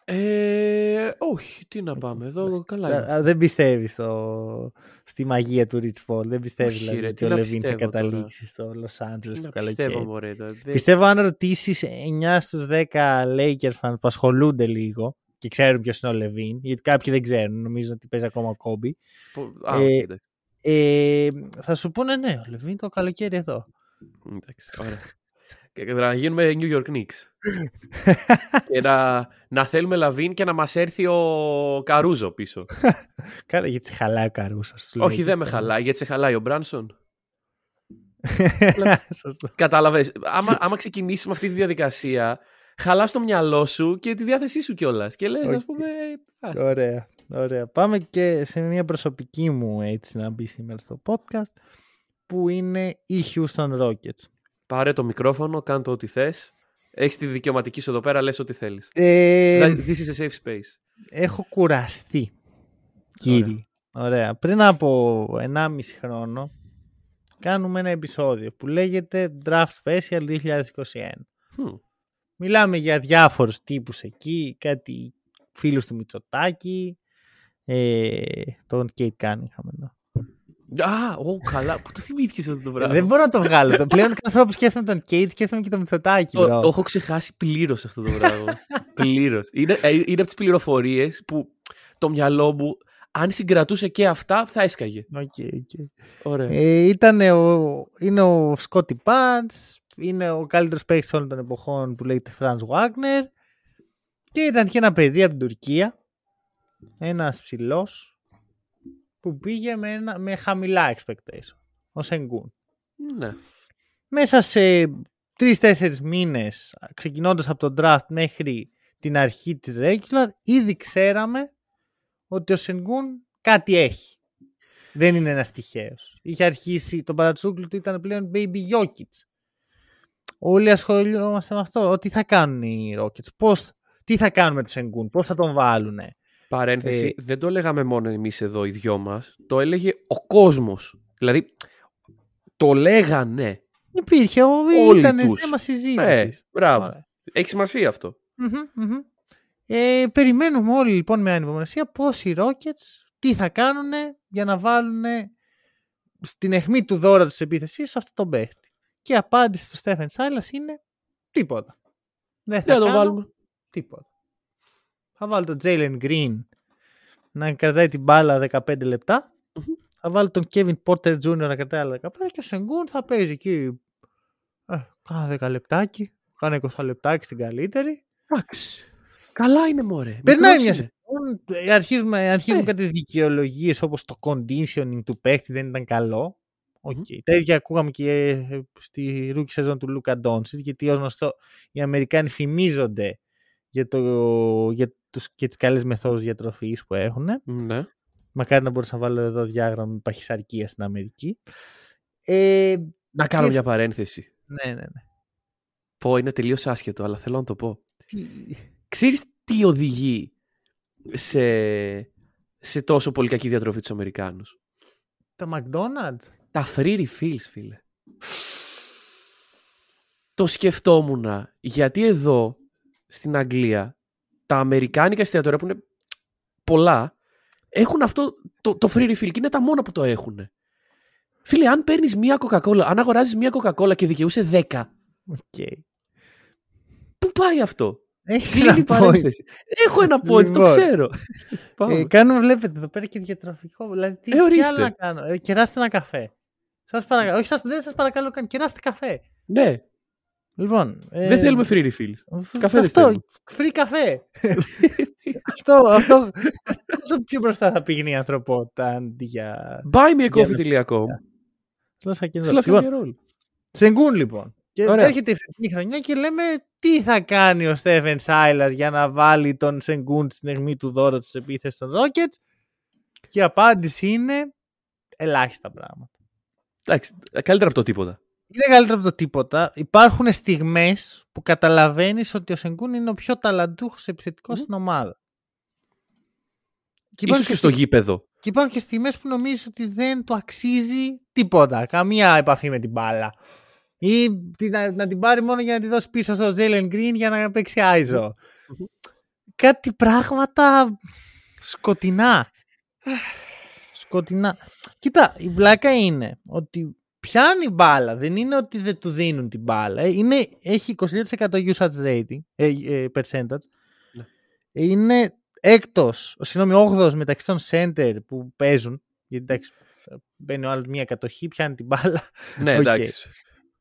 Ε, όχι, τι να πάμε εδώ, καλά. Δεν πιστεύεις στο... στη μαγεία του Rich Paul. Δεν πιστεύεις όχι, δηλαδή, ότι ο Λεβίν θα καταλήξει στο Los Angeles το καλοκαίρι. Πιστεύω, μωρέ, τώρα. Πιστεύω αν ρωτήσεις εννιά στους δέκα Lakers fans που ασχολούνται λίγο και ξέρουν ποιος είναι ο Λεβίν, γιατί κάποιοι δεν ξέρουν, νομίζω ότι παίζει ακόμα ο Κόμπι. Α, ε, ε, θα σου πούνε ναι, ο Λεβίν το καλοκαίρι εδώ. Εντάξει, ωραία. Και να γίνουμε New York Knicks. Και να, να θέλουμε Λαβίν και να μας έρθει ο Καρούζο πίσω. Καλά, γιατί σε χαλάει ο Καρούζο. Όχι, δεν με χαλάει, γιατί σε χαλάει ο Μπράνσον. Κατάλαβες, άμα, άμα ξεκινήσεις με αυτή τη διαδικασία... Χαλάς το μυαλό σου και τη διάθεσή σου κιόλας. Και λες, okay. ας πούμε, άστε. Ωραία, ωραία. Πάμε και σε μια προσωπική μου έτσι να μπει σήμερα στο podcast, που είναι οι Houston Rockets. Πάρε το μικρόφωνο, κάνε το ό,τι θες. Έχεις τη δικαιωματική σου εδώ πέρα, λες ό,τι θέλεις. Ε... This is a safe space. Έχω κουραστεί, κύριοι. Ωραία. ωραία. Πριν από ενάμιση χρόνο, κάνουμε ένα επεισόδιο που λέγεται Draft Special είκοσι είκοσι ένα. Hmm. Μιλάμε για διάφορους τύπους εκεί, κάτι φίλους του Μητσοτάκη, ε, τον Κέιτ Κάνιχαμ. Α, ω, καλά. Πού το θυμήθηκες αυτό το πράγμα. Δεν μπορώ να το βγάλω. Πλέον κάθε φορά που σκέφτομαι τον Κέιτ, σκέφτομαι και τον Μητσοτάκη. Το, το έχω ξεχάσει πλήρως αυτό το πράγμα. Πλήρως. Είναι, είναι από τις πληροφορίες που το μυαλό μου, αν συγκρατούσε και αυτά, θα έσκαγε. Okay, okay. Ωραία. Ε, ήτανε ο, είναι ο Σκότι Μπάρνς. Είναι ο καλύτερος παίκτης όλων των εποχών που λέγεται Φρανς Βάγκνερ. Και ήταν και ένα παιδί από την Τουρκία. Ένας ψηλός που πήγε με, ένα, με χαμηλά expectation. Ο Σενγκούν. Ναι. Μέσα σε τρεις τέσσερις μήνες, ξεκινώντας από τον draft μέχρι την αρχή της regular, ήδη ξέραμε ότι ο Σενγκούν κάτι έχει. Δεν είναι ένας τυχαίος. Είχε αρχίσει, τον παρατσούκλου του ήταν πλέον Baby Jokic. Όλοι ασχολούμαστε με αυτό. Ό, τι θα κάνουν οι Rockets, πώς, τι θα κάνουν με τους Şengün, πώς θα τον βάλουνε. Παρένθεση, ε, δεν το λέγαμε μόνο εμείς εδώ οι δυο μας, το έλεγε ο κόσμος. Δηλαδή, το λέγανε. Υπήρχε, όλοι ήταν θέμα συζήτηση. Ε, μπράβο. Άρα. Έχει σημασία αυτό. Mm-hmm, mm-hmm. Ε, περιμένουμε όλοι λοιπόν με ανυπομονησία πώς οι Rockets, τι θα κάνουν για να βάλουν στην αιχμή του δώρα της επίθεσης σε αυτόν τον παίχτη. Και η απάντηση του Steven Silas είναι τίποτα. Δεν θα, θα το βάλουμε. Τίποτα. Θα βάλω τον Jalen Green να κρατάει την μπάλα δεκαπέντε λεπτά. Mm-hmm. Θα βάλω τον Kevin Porter τζούνιορ να κρατάει άλλα δεκαπέντε και ο Şengün θα παίζει εκεί ε, κάνα δέκα λεπτάκι, κάνα είκοσι λεπτάκι στην καλύτερη. Εντάξει. Καλά είναι μωρέ. Περνάει μια σεζόν. Αρχίζουμε, αρχίζουμε ε. κάτι δικαιολογίες όπως το conditioning του παίχτη δεν ήταν καλό. Okay. Mm. Τα ίδια ακούγαμε και στη ρούκη σεζόν του Luka Doncic, γιατί ως γνωστό οι Αμερικάνοι φημίζονται για, το, για, τους, για τις καλές μεθόδους διατροφής που έχουν. Ναι. Μακάρι να μπορούσα να βάλω εδώ διάγραμμα παχυσαρκία στην Αμερική. Ε, να κάνω και... μια παρένθεση. Ναι, ναι, ναι. Πω, είναι τελείως άσχετο, αλλά θέλω να το πω. Τι... Ξέρεις τι οδηγεί σε, σε τόσο πολύ κακή διατροφή τους Αμερικάνους? Τα McDonald's. Τα free refills, φίλε. Το σκεφτόμουν, γιατί εδώ στην Αγγλία τα αμερικάνικα εστιατόρια που είναι πολλά έχουν αυτό το, το free refill και είναι τα μόνα που το έχουν. Φίλε, αν παίρνεις μία Coca-Cola, αν αγοράζεις μία Coca-Cola και δικαιούσε δέκα. Okay. Πού πάει αυτό? Έχεις ένα παρένθεση. Έχω ένα point, το ξέρω. ε, κάνουμε, βλέπετε, εδώ πέρα και διατροφικό. Δηλαδή, τι, ε, τι άλλο να κάνω. Ε, κεράστε ένα καφέ. Σας παρακαλώ. Όχι, σας, δεν σας παρακαλώ καν. Κεράστε καφέ. Ναι. Λοιπόν, ε... δεν θέλουμε free refills. Καφέ δεν θέλουμε. Free καφέ. αυτό, αυτό, αυτό πιο μπροστά θα πήγαινε η ανθρωπότητα. Για... buy me a coffee dot com. Şengün, λοιπόν. Και ωραία. Έρχεται η φετινή χρονιά και λέμε τι θα κάνει ο Steven Silas για να βάλει τον Şengün στην αιχμή του δώρο της επίθεσης των Rockets, και η απάντηση είναι ελάχιστα πράγματα. Εντάξει, καλύτερα από το τίποτα. Είναι καλύτερα από το τίποτα. Υπάρχουν στιγμές που καταλαβαίνεις ότι ο Şengün είναι ο πιο ταλαντούχος επιθετικός mm. στην ομάδα. Και ίσως και στο γήπεδο. Και υπάρχουν και στιγμές που νομίζεις ότι δεν του αξίζει τίποτα. Καμία επαφή με την μπάλα. Ή να, να την πάρει μόνο για να τη δώσει πίσω στο Jalen Green για να παίξει άιζο. Κάτι πράγματα σκοτεινά. σκοτεινά. Κοίτα, η βλάκα είναι ότι πιάνει μπάλα. Δεν είναι ότι δεν του δίνουν την μπάλα. Είναι, έχει είκοσι δύο τοις εκατό usage rating, ε, ε, percentage. Ναι. Είναι έκτος, συγγνώμη, όγδοος μεταξύ των center που παίζουν. Γιατί εντάξει, μπαίνει ο άλλος μία κατοχή, πιάνει την μπάλα. Ναι, okay. Εντάξει.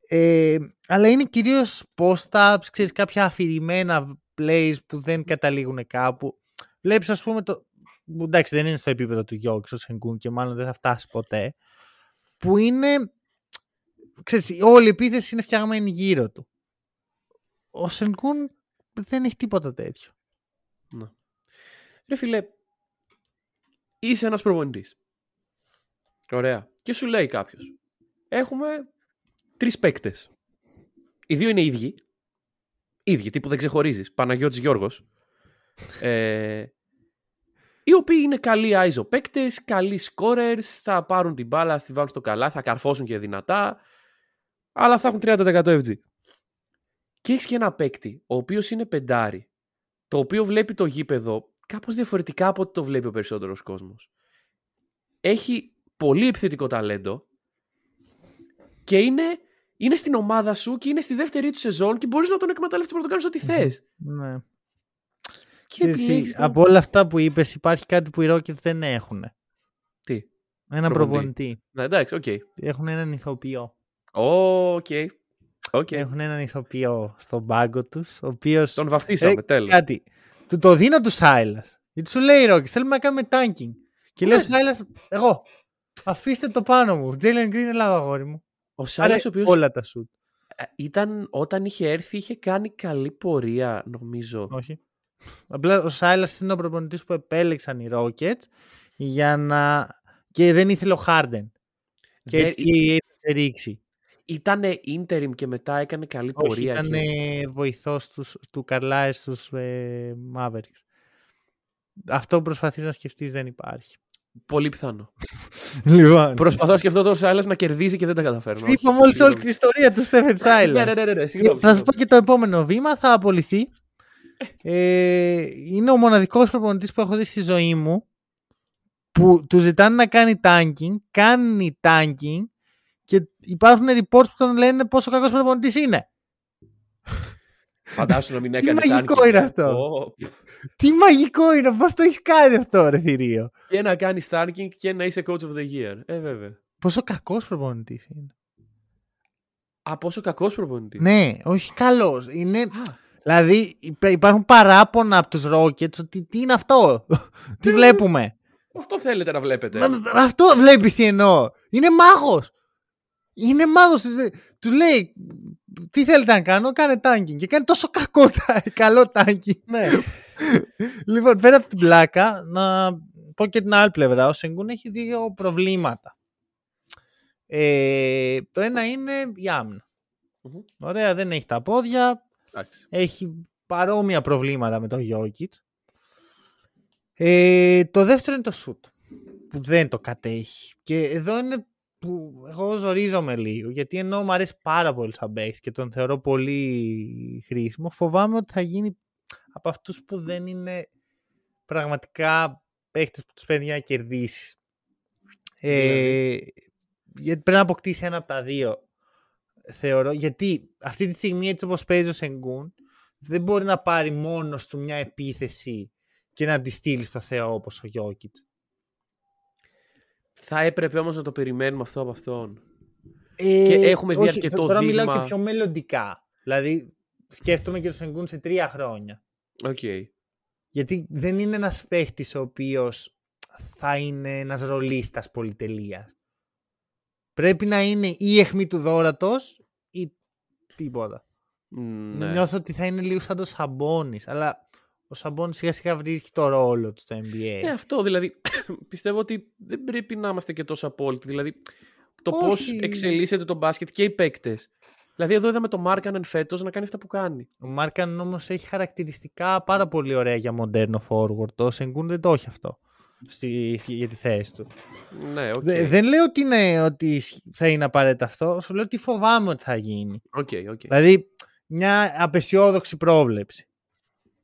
Ε, αλλά είναι κυρίως post-ups, ξέρεις, κάποια αφηρημένα plays που δεν καταλήγουν κάπου. Βλέπεις, ας πούμε, το... εντάξει, δεν είναι στο επίπεδο του Jokic ο Şengün και μάλλον δεν θα φτάσει ποτέ, που είναι, ξέρεις, όλη η επίθεση είναι φτιαγμένη γύρω του. Ο Şengün δεν έχει τίποτα τέτοιο. Ναι. Ρε φίλε, είσαι ένας προπονητής. Ωραία. Και σου λέει κάποιος, έχουμε... τρεις παίκτες. Οι δύο είναι ίδιοι. Ίδιοι, τύπου δεν ξεχωρίζεις. Παναγιώτης Γιώργος. Ε, οι οποίοι είναι καλοί άιζο παίκτες, καλοί scorers, θα πάρουν την μπάλα, θα τη βάλουν στο καλά, θα καρφώσουν και δυνατά, αλλά θα έχουν τριάντα τοις εκατό εφ τζι. Και έχεις και ένα παίκτη, ο οποίος είναι πεντάρι, το οποίο βλέπει το γήπεδο κάπως διαφορετικά από ό,τι το βλέπει ο περισσότερος κόσμος. Έχει πολύ επιθετικό ταλέντο και είναι... είναι στην ομάδα σου και είναι στη δεύτερη του σεζόν και μπορείς να τον εκμεταλλευτείς, να τον κάνεις ό,τι θες. Ναι. Και εσύ, από όλα αυτά που είπες, υπάρχει κάτι που οι Rockets δεν έχουν. Τι? Έναν προπονητή. Ναι, εντάξει, οκ. Okay. Έχουν έναν ηθοποιό. Οκ. Okay. Okay. Έχουν έναν ηθοποιό στον πάγκο τους, ο οποίος... τον βαφτίσαμε, τέλος. Κάτι. Του το δίνω του Silas. Γιατί σου λέει οι Rockets, θέλουμε να κάνουμε tanking. Και λέει ο Silas, εγώ, αφήστε το πάνω μου. Jalen Green, Ελλάδα, αγόρι μου. Ο Silas, ο οποίος όλα τα σουτ. Ήταν, όταν είχε έρθει, είχε κάνει καλή πορεία, νομίζω. Όχι. Απλά ο Silas είναι ο προπονητής που επέλεξαν οι Rockets για να... και δεν ήθελε ο Harden. Και δεν... έτσι ήρθε ρίξη. Ήτανε interim και μετά έκανε καλή όχι, πορεία. Ήτανε και... βοηθός τους, του Καρλάης στους ε, Mavericks. Αυτό που προσπαθείς να σκεφτείς δεν υπάρχει. Πολύ πιθανό. Λοιπόν. Προσπαθώ να σκεφτώ τον Σάιλας να κερδίζει και δεν τα καταφέρνω. Είπα μόλις όλη την ιστορία του Στέφεν Σάιλας. Ναι, ναι, ναι. Θα σου πω και το επόμενο βήμα, θα απολυθεί. Ε, είναι ο μοναδικός προπονητής που έχω δει στη ζωή μου που του ζητάνε να κάνει tanking, κάνει tanking και υπάρχουν reports που τον λένε πόσο κακός προπονητής είναι. Φαντάσου να μην έκανε tanking. Τι μαγικό είναι αυτό. Oh. Τι μαγικό είναι, πώς το έχεις κάνει αυτό ρε θηρίο. Και να κάνεις tanking και να είσαι coach of the year. Ε, βέβαια. Πόσο κακός προπονητής είναι. Α, πόσο κακός προπονητής. Ναι, όχι καλός. Είναι... Ah. Δηλαδή υπάρχουν παράπονα από τους Rockets ότι τι είναι αυτό, τι βλέπουμε. Αυτό θέλετε να βλέπετε. Αυτό βλέπεις τι εννοώ. Είναι μάγος. Είναι μάγος. Του λέει τι θέλετε να κάνω, κάνε tanking. Και κάνει τόσο κακό, καλό tanking. Ναι. Λοιπόν, πέρα από την πλάκα, να πω και την άλλη πλευρά. Ο Σενγκούν έχει δύο προβλήματα. Ε, το ένα είναι η άμυνα. Mm-hmm. Ωραία, δεν έχει τα πόδια. Έχει παρόμοια προβλήματα με τον Γιόκιτ. Ε, το δεύτερο είναι το σουτ που δεν το κατέχει. Και εδώ είναι που εγώ ζορίζομαι λίγο, γιατί ενώ μου αρέσει πάρα πολύ σαν παίκτης και τον θεωρώ πολύ χρήσιμο, φοβάμαι ότι θα γίνει από αυτούς που δεν είναι πραγματικά παίκτες που τους παίρνει για να κερδίσει. Ε, γιατί πρέπει να αποκτήσει ένα από τα δύο. Θεωρώ, γιατί αυτή τη στιγμή έτσι όπως παίζει ο Σενγκούν δεν μπορεί να πάρει μόνος του μια επίθεση και να τη στείλει στο Θεό όπως ο Γιόκιτς. Θα έπρεπε όμως να το περιμένουμε αυτό από αυτόν. Ε, και έχουμε δει αρκετό δείγμα. Τώρα μιλάω και πιο μελλοντικά. Δηλαδή σκέφτομαι και τον Σενγκούν σε τρία χρόνια. Okay. Γιατί δεν είναι ένας παίχτης ο οποίος θα είναι ένας ρολίστας πολυτελείας. Πρέπει να είναι η αιχμή του δόρατος ή τίποτα. Ναι. Νιώθω ότι θα είναι λίγο σαν το Σαμπόνις, αλλά ο Σαμπόνις σιγά σιγά βρίσκει το ρόλο του στο N B A. Ναι, αυτό δηλαδή. Πιστεύω ότι δεν πρέπει να είμαστε και τόσο απόλυτοι. Δηλαδή το πώς εξελίσσεται το μπάσκετ και οι παίκτες. Δηλαδή εδώ είδαμε το Μάρκανεν φέτος να κάνει αυτά που κάνει. Ο Μάρκανεν όμως έχει χαρακτηριστικά πάρα πολύ ωραία για μοντέρνο forward. Το Σενγκούν δεν το έχει αυτό. Στη, για τη θέση του. Ναι, okay. Δε, δεν λέω ότι, ναι, ότι θα είναι απαραίτητα αυτό, σου λέω ότι φοβάμαι ότι θα γίνει. Okay, okay. Δηλαδή μια απεσιόδοξη πρόβλεψη.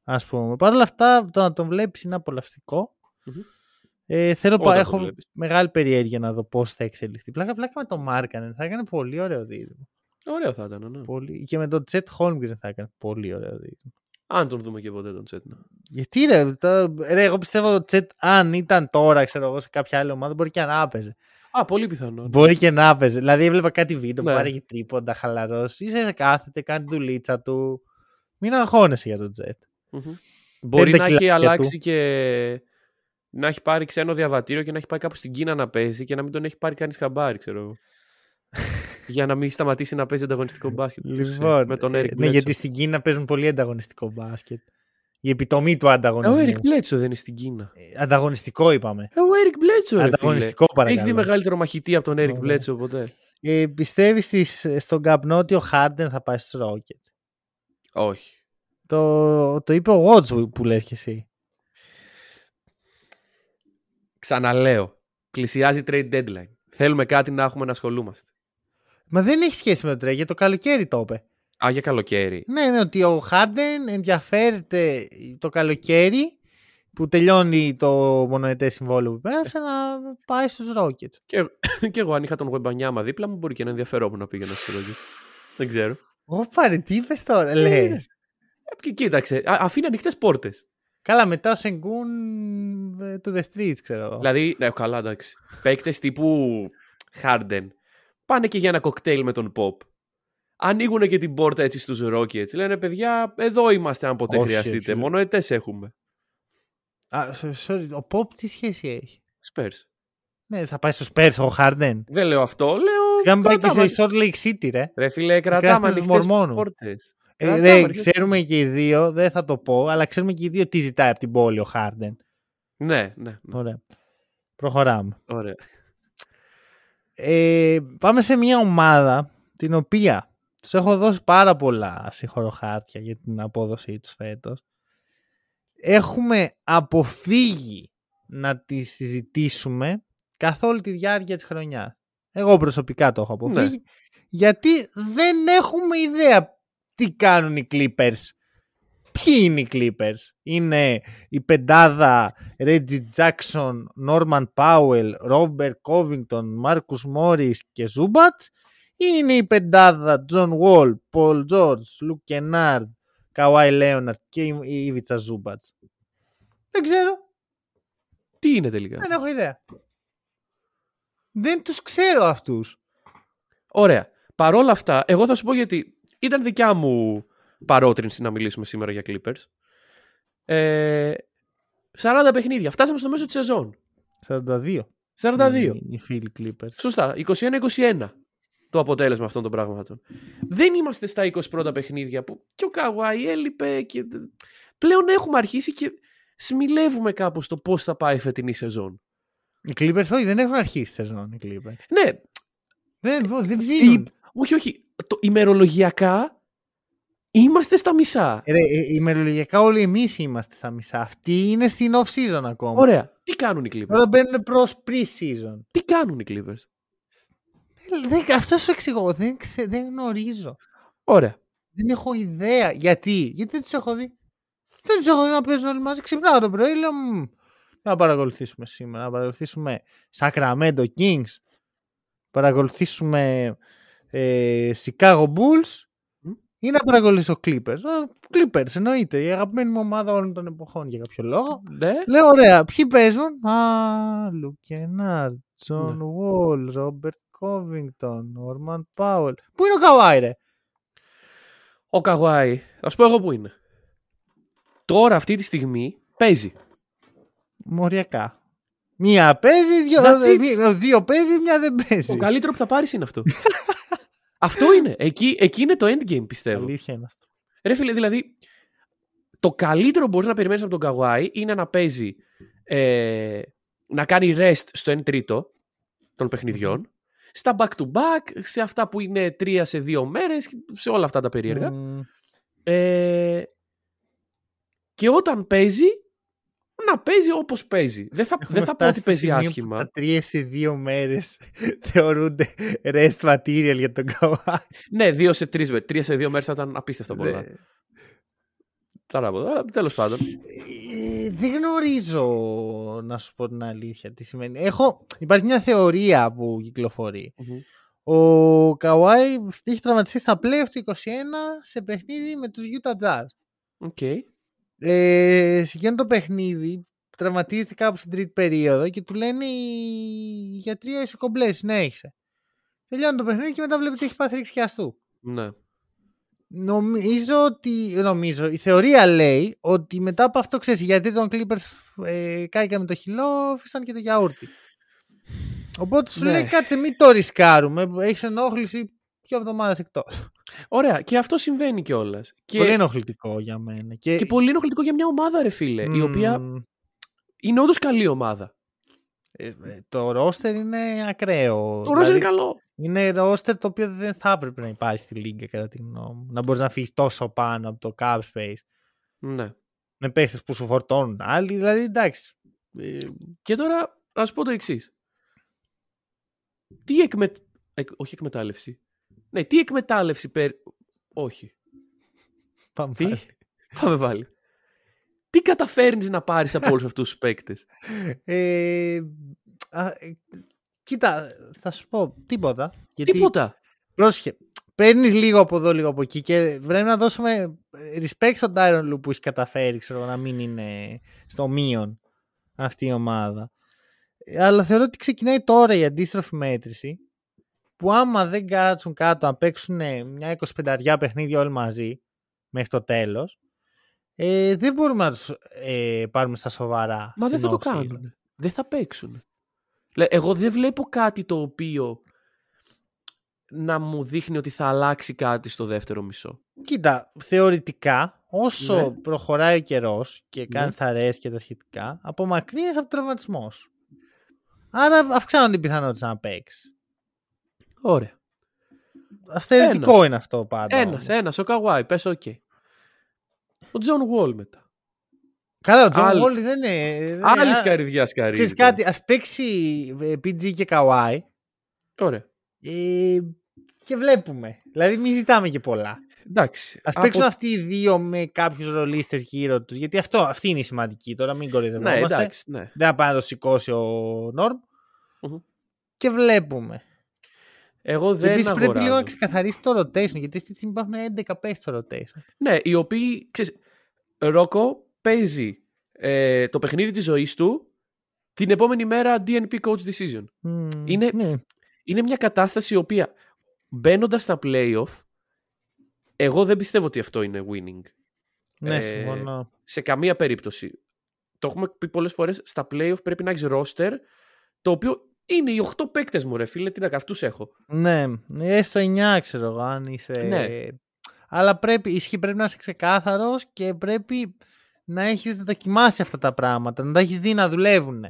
Ας πούμε. Παρ' όλα αυτά το να τον βλέπεις είναι απολαυστικό. Mm-hmm. Ε, θέλω να έχω μεγάλη περιέργεια να δω πώς θα εξελιχθεί. Πλάκα, πλάκα με τον Μάρκανεν θα έκανε πολύ ωραίο δίδυμο. Ωραίο θα ήταν, ναι. Πολύ... Και με τον Τσέτ Χόλμγκρεν θα έκανε πολύ ωραίο δίδυμο. Αν τον δούμε και ποτέ τον Τσέτ. Ναι. Γιατί ρε, το, ρε, εγώ πιστεύω ότι ο Τσέτ αν ήταν τώρα, ξέρω εγώ, σε κάποια άλλη ομάδα μπορεί και να έπαιζε. Α, πολύ πιθανό. Μπορεί και να έπαιζε. Δηλαδή έβλεπα κάτι βίντεο ναι. που άραγε τρίποντα, χαλαρός. Ίσως κάθεται, κάνει τη δουλίτσα του. Μην αγχώνεσαι για τον Τσέτ. Mm-hmm. Μπορεί να έχει αλλάξει του. Και να έχει πάρει ξένο διαβατήριο και να έχει πάει κάπου στην Κίνα να παίζει και να μην τον έχει πάρει κανείς χαμπάρι, ξέρω εγώ. Για να μην σταματήσει να παίζει ανταγωνιστικό μπάσκετ. Λοιπόν, με τον Έρικ ναι, Μπλέτσο. Γιατί στην Κίνα παίζουν πολύ ανταγωνιστικό μπάσκετ. Η επιτομή του ανταγωνισμού. Ο Έρικ Μπλέτσο δεν είναι στην Κίνα. Ε, ανταγωνιστικό είπαμε. Ε, ο Έρικ Μπλέτσο είναι. Ανταγωνιστικό παρακαλώ. Έχεις δει μεγαλύτερο μαχητή από τον Έρικ okay. Μπλέτσο ποτέ. Ε, πιστεύεις στον καπνό ότι ο Χάρντεν θα πάει στους Ρόκετ. Όχι. Το, το είπε ο Γουότς που λες και εσύ. Ξαναλέω. Πλησιάζει trade deadline. Θέλουμε κάτι να έχουμε να ασχολούμαστε. Μα δεν έχει σχέση με το τρέι, για το καλοκαίρι το είπε. Α, για καλοκαίρι. Ναι, ναι, ότι ο Harden ενδιαφέρεται το καλοκαίρι που τελειώνει το μονοετές συμβόλαιο που πέρασε να πάει στους Rockets. Και, και εγώ αν είχα τον Γουεμπανιάμα δίπλα μου μπορεί και να ενδιαφερόμουν να πήγαινα στους Rockets. Δεν ξέρω. Ωπα ρε, τι είπες τώρα, λες. Και κοίταξε, αφήνει ανοιχτές πόρτες. Καλά, μετά ο Σενγκούν to the streets, ξέρω. Δηλαδή, ναι, καλά, εντάξει. Παίκτες τύπου Harden. Πάνε και για ένα κοκτέιλ με τον Pop. Ανοίγουν και την πόρτα έτσι στους Rockets. Λένε, παιδιά, εδώ είμαστε αν ποτέ όχι, χρειαστείτε. Μόνο ετές έχουμε. Α, sorry, ο Pop τι σχέση έχει. Spurs. Ναι, θα πάει στο Spurs ο Harden. Δεν λέω αυτό, λέω... Κάμε πάει και σε Salt Lake City, ρε. Ρε φίλε, κρατάμε ανοιχτές πόρτες. Ε, ρε, ξέρουμε και οι δύο, δεν θα το πω, αλλά ξέρουμε και οι δύο τι ζητάει από την πόλη ο Harden. Ναι, ναι. ναι. Ωραία. Προχωράμε. Ωραία. Ε, πάμε σε μια ομάδα την οποία τους έχω δώσει πάρα πολλά συγχωροχάρτια για την απόδοσή τους φέτος. Έχουμε αποφύγει να τη συζητήσουμε καθ' όλη τη διάρκεια της χρονιάς. Εγώ προσωπικά το έχω αποφύγει. Ναι. Γιατί δεν έχουμε ιδέα τι κάνουν οι Clippers. Ποιοι είναι οι Clippers? Είναι η πεντάδα Reggie Jackson, Norman Powell, Robert Covington, Marcus Morris και Zubac, ή είναι η πεντάδα John Wall, Paul George, Luke Kennard, Kawhi Leonard και η Ivica Zubac? Δεν ξέρω. Τι είναι τελικά? Δεν έχω ιδέα. Δεν τους ξέρω αυτούς. Ωραία. Παρόλα αυτά, εγώ θα σου πω γιατί ήταν δικιά μου παρότρινση να μιλήσουμε σήμερα για Clippers. Ε, σαράντα παιχνίδια. Φτάσαμε στο μέσο της σεζόν. σαράντα δύο. σαράντα δύο. Οι φίλοι Clippers. Σωστά. είκοσι ένα είκοσι ένα το αποτέλεσμα αυτών των πραγμάτων. Δεν είμαστε στα είκοσι ένα παιχνίδια που και ο Kawhi έλειπε. Και... πλέον έχουμε αρχίσει και σμιλεύουμε κάπως το πώς θα πάει η φετινή σεζόν. Οι Clippers όχι, δεν έχουν αρχίσει σεζόν οι Clippers. Ναι. Δεν, δεν ψήνουν. Όχι, όχι. Το, ημερολογιακά είμαστε στα μισά. Ρε, ημερολογιακά όλοι εμείς είμαστε στα μισά. Αυτοί είναι στην off-season ακόμα. Ωραία. Τι κάνουν οι Clippers? Τώρα μπαίνουν προς pre-season. Τι κάνουν οι Clippers? Αυτό σου εξηγώ. Δεν, ξε, δεν γνωρίζω. Ωραία. Δεν έχω ιδέα. Γιατί? Γιατί δεν τους έχω δει. Δεν τους έχω δει να παίζουν όλοι μαζί. Ξυπνάω το πρωί. Λέω, μ, να παρακολουθήσουμε σήμερα. Να παρακολουθήσουμε Sacramento Kings. Παρακολουθήσουμε ε, Chicago Bulls. Ή να παρακολουθήσω Clippers. Clippers εννοείται, η αγαπημένη μου ομάδα όλων των εποχών για κάποιο λόγο. Ναι. Λέω ωραία, ποιοι παίζουν? Α, Λουκενάρ, Τζον Γουόλ, Ρόμπερτ Κόβινγκτον, Νόρμαν Πάουελ. Πού είναι ο Kawhi, ρε? Ο Kawhi, θα σου πω εγώ πού είναι. Τώρα αυτή τη στιγμή παίζει. Μοριακά. Μία παίζει, δύο, δύο, δύο παίζει, μία δεν παίζει. Το καλύτερο που θα πάρεις είναι αυτό. Αυτό είναι. Εκεί, εκεί είναι το endgame, πιστεύω. Αλήθεια είναι αυτό. Ρε φίλε, δηλαδή, το καλύτερο που μπορείς να περιμένεις από τον Kawhi είναι να παίζει, ε, να κάνει rest στο ένα τρίτο των παιχνιδιών, στα back-to-back, σε αυτά που είναι τρία σε δύο μέρες, σε όλα αυτά τα περίεργα. Mm. Ε, και όταν παίζει, να παίζει όπως παίζει. Δεν θα, δεν θα πω ότι παίζει άσχημα. Τα τρία σε δύο μέρες θεωρούνται rest material για τον Kawhi. Ναι, δύο σε τρεις μέρες. Τρία σε δύο μέρες θα ήταν απίστευτο πολλά. Ταράποδα, τέλος πάντων. Ε, δεν γνωρίζω, να σου πω την αλήθεια, τι σημαίνει. Έχω, υπάρχει μια θεωρία που κυκλοφορεί. Mm-hmm. Ο Kawhi έχει τραυματιστεί στα playoff του είκοσι ένα σε παιχνίδι με τους Utah Jazz. Οκ. Okay. Ε, σε εκείνο το παιχνίδι τραυματίζεται κάπου στην τρίτη περίοδο και του λένε οι γιατροί είσαι κομπλέ, συνέχισε. Τελειώνει το παιχνίδι και μετά βλέπει ότι έχει πάθει ρίξη χιαστού. Ναι. Νομίζω ότι. Νομίζω, η θεωρία λέει ότι μετά από αυτό, ξέρεις, οι γιατροί των Clippers ε, κάηκαν με το χυλό, φύσαν και το γιαούρτι. Οπότε σου ναι. λέει κάτσε, μην το ρισκάρουμε. Έχει ενόχληση δύο εβδομάδες εκτός. Ωραία, και αυτό συμβαίνει κιόλας. Και... πολύ ενοχλητικό για μένα. Και... και πολύ ενοχλητικό για μια ομάδα, ρε φίλε, mm. η οποία είναι όντως καλή ομάδα. Ε, το ρόστερ είναι ακραίο. Το ρόστερ δηλαδή, είναι καλό. Είναι ρόστερ το οποίο δεν θα έπρεπε να υπάρχει στη Λίγκα, κατά τη γνώμη μου. Να μπορείς να φύγεις τόσο πάνω από το cap space. Ναι. Με παίχτες που σου φορτώνουν άλλοι, δηλαδή εντάξει. Ε, και τώρα να σου πω το εξής. Τι εκμε... ε, όχι εκμετάλλευση. Ναι, τι εκμετάλλευση περί... όχι. Πάμε τι? Πάλι. Πάμε πάλι. Τι καταφέρνεις να πάρεις από όλους αυτούς τους παίκτες? Ε, α, κοίτα, θα σου πω τίποτα. Γιατί, τίποτα. Πρόσχε, παίρνεις λίγο από εδώ, λίγο από εκεί και πρέπει να δώσουμε respect στον Tyronn Lue που έχει καταφέρει, ξέρω, να μην είναι στο μείον αυτή η ομάδα. Αλλά θεωρώ ότι ξεκινάει τώρα η αντίστροφη μέτρηση. Που άμα δεν κάτσουν κάτω να παίξουν μια εικοσιπενταριά παιχνίδια όλοι μαζί μέχρι το τέλος, ε, δεν μπορούμε να τους ε, πάρουμε στα σοβαρά. Μα δεν θα το κάνουν. Δεν θα παίξουν. Εγώ δεν βλέπω κάτι το οποίο να μου δείχνει ότι θα αλλάξει κάτι στο δεύτερο μισό. Κοίτα, θεωρητικά όσο ναι. προχωράει ο καιρός και κάνει ναι. θαρές και τα σχετικά, απομακρύνεις από τον τραυματισμό σου. Άρα αυξάνονται οι πιθανότητες να παίξει. Ωραία. Αυθαιρετικό είναι αυτό πάντα. Ένας, ένας, ο Καουάι, πες οκ. Okay. Ο Τζον Γουόλ μετά. Καλά, ο Τζον Γουόλ δεν είναι... Άλλη σκαριδιά σκαρίδια. Ξέρεις κάτι, ας παίξει πι τζι και Καουάι. Ωραία. Ε, και βλέπουμε. Δηλαδή μην ζητάμε και πολλά. Εντάξει, ας από... παίξουν αυτοί οι δύο με κάποιους ρολίστες γύρω τους. Γιατί αυτό, αυτή είναι η σημαντική τώρα, μην κορυδευόμαστε. Ναι, εντάξει, ναι. Δεν θα πάει να το σηκώσει ο Νόρμ. Mm-hmm. Και βλέπουμε. Εγώ δεν Επίσης αγοράζω. Πρέπει λίγο να ξεκαθαρίσει το rotation, γιατί αυτή τη στιγμή υπάρχουν έντεκα παίκτες στο rotation. Ναι, οι οποίοι, ξέρεις, Ρόκο παίζει ε, το παιχνίδι της ζωής του την επόμενη μέρα ντι εν πι coach decision. Mm, είναι, ναι. είναι μια κατάσταση η οποία μπαίνοντας στα play-off, εγώ δεν πιστεύω ότι αυτό είναι winning. Ναι, ε, συμφωνώ. Σε καμία περίπτωση. Το έχουμε πει πολλές φορές, στα play-off πρέπει να έχεις roster, το οποίο... Είναι οι οκτώ παίκτες μου, ρε φίλε, τι να αυτούς έχω. Ναι, έστω εννιά ξέρω εγώ αν είσαι. Ναι. Αλλά πρέπει, ισχύει, πρέπει να είσαι ξεκάθαρος και πρέπει να έχεις να δοκιμάσει αυτά τα πράγματα, να τα έχεις δει να δουλεύουν.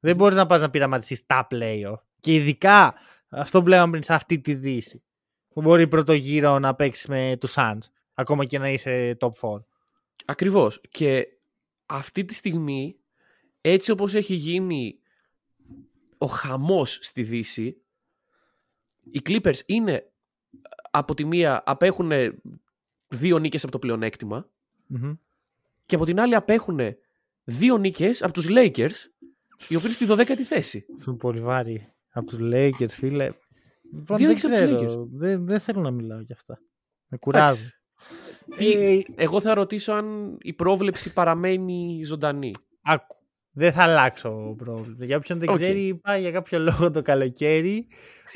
Δεν μπορείς να πας να πειραματιστείς τα playoff. Και ειδικά αυτό που λέγαμε πριν σε αυτή τη δύση. Που μπορεί πρώτο γύρο να παίξεις με τους Suns, ακόμα και να είσαι top φορ. Ακριβώς. Και αυτή τη στιγμή, έτσι όπως έχει γίνει ο χαμός στη Δύση, οι Clippers είναι από τη μία απέχουν δύο νίκες από το πλεονέκτημα mm-hmm. και από την άλλη απέχουν δύο νίκες από τους Lakers, οι οποίοι στη δωδέκατη θέση. Του πολύ βάρη από τους Lakers, φίλε. Λοιπόν, δεν ξέρω, δεν, δεν θέλω να μιλάω για αυτά. Με κουράζει. Τι, ε... Εγώ θα ρωτήσω αν η πρόβλεψη παραμένει ζωντανή. Άκου. Δεν θα αλλάξω πρόβλημα. Για όποιον δεν okay. ξέρει, πάει για κάποιο λόγο το καλοκαίρι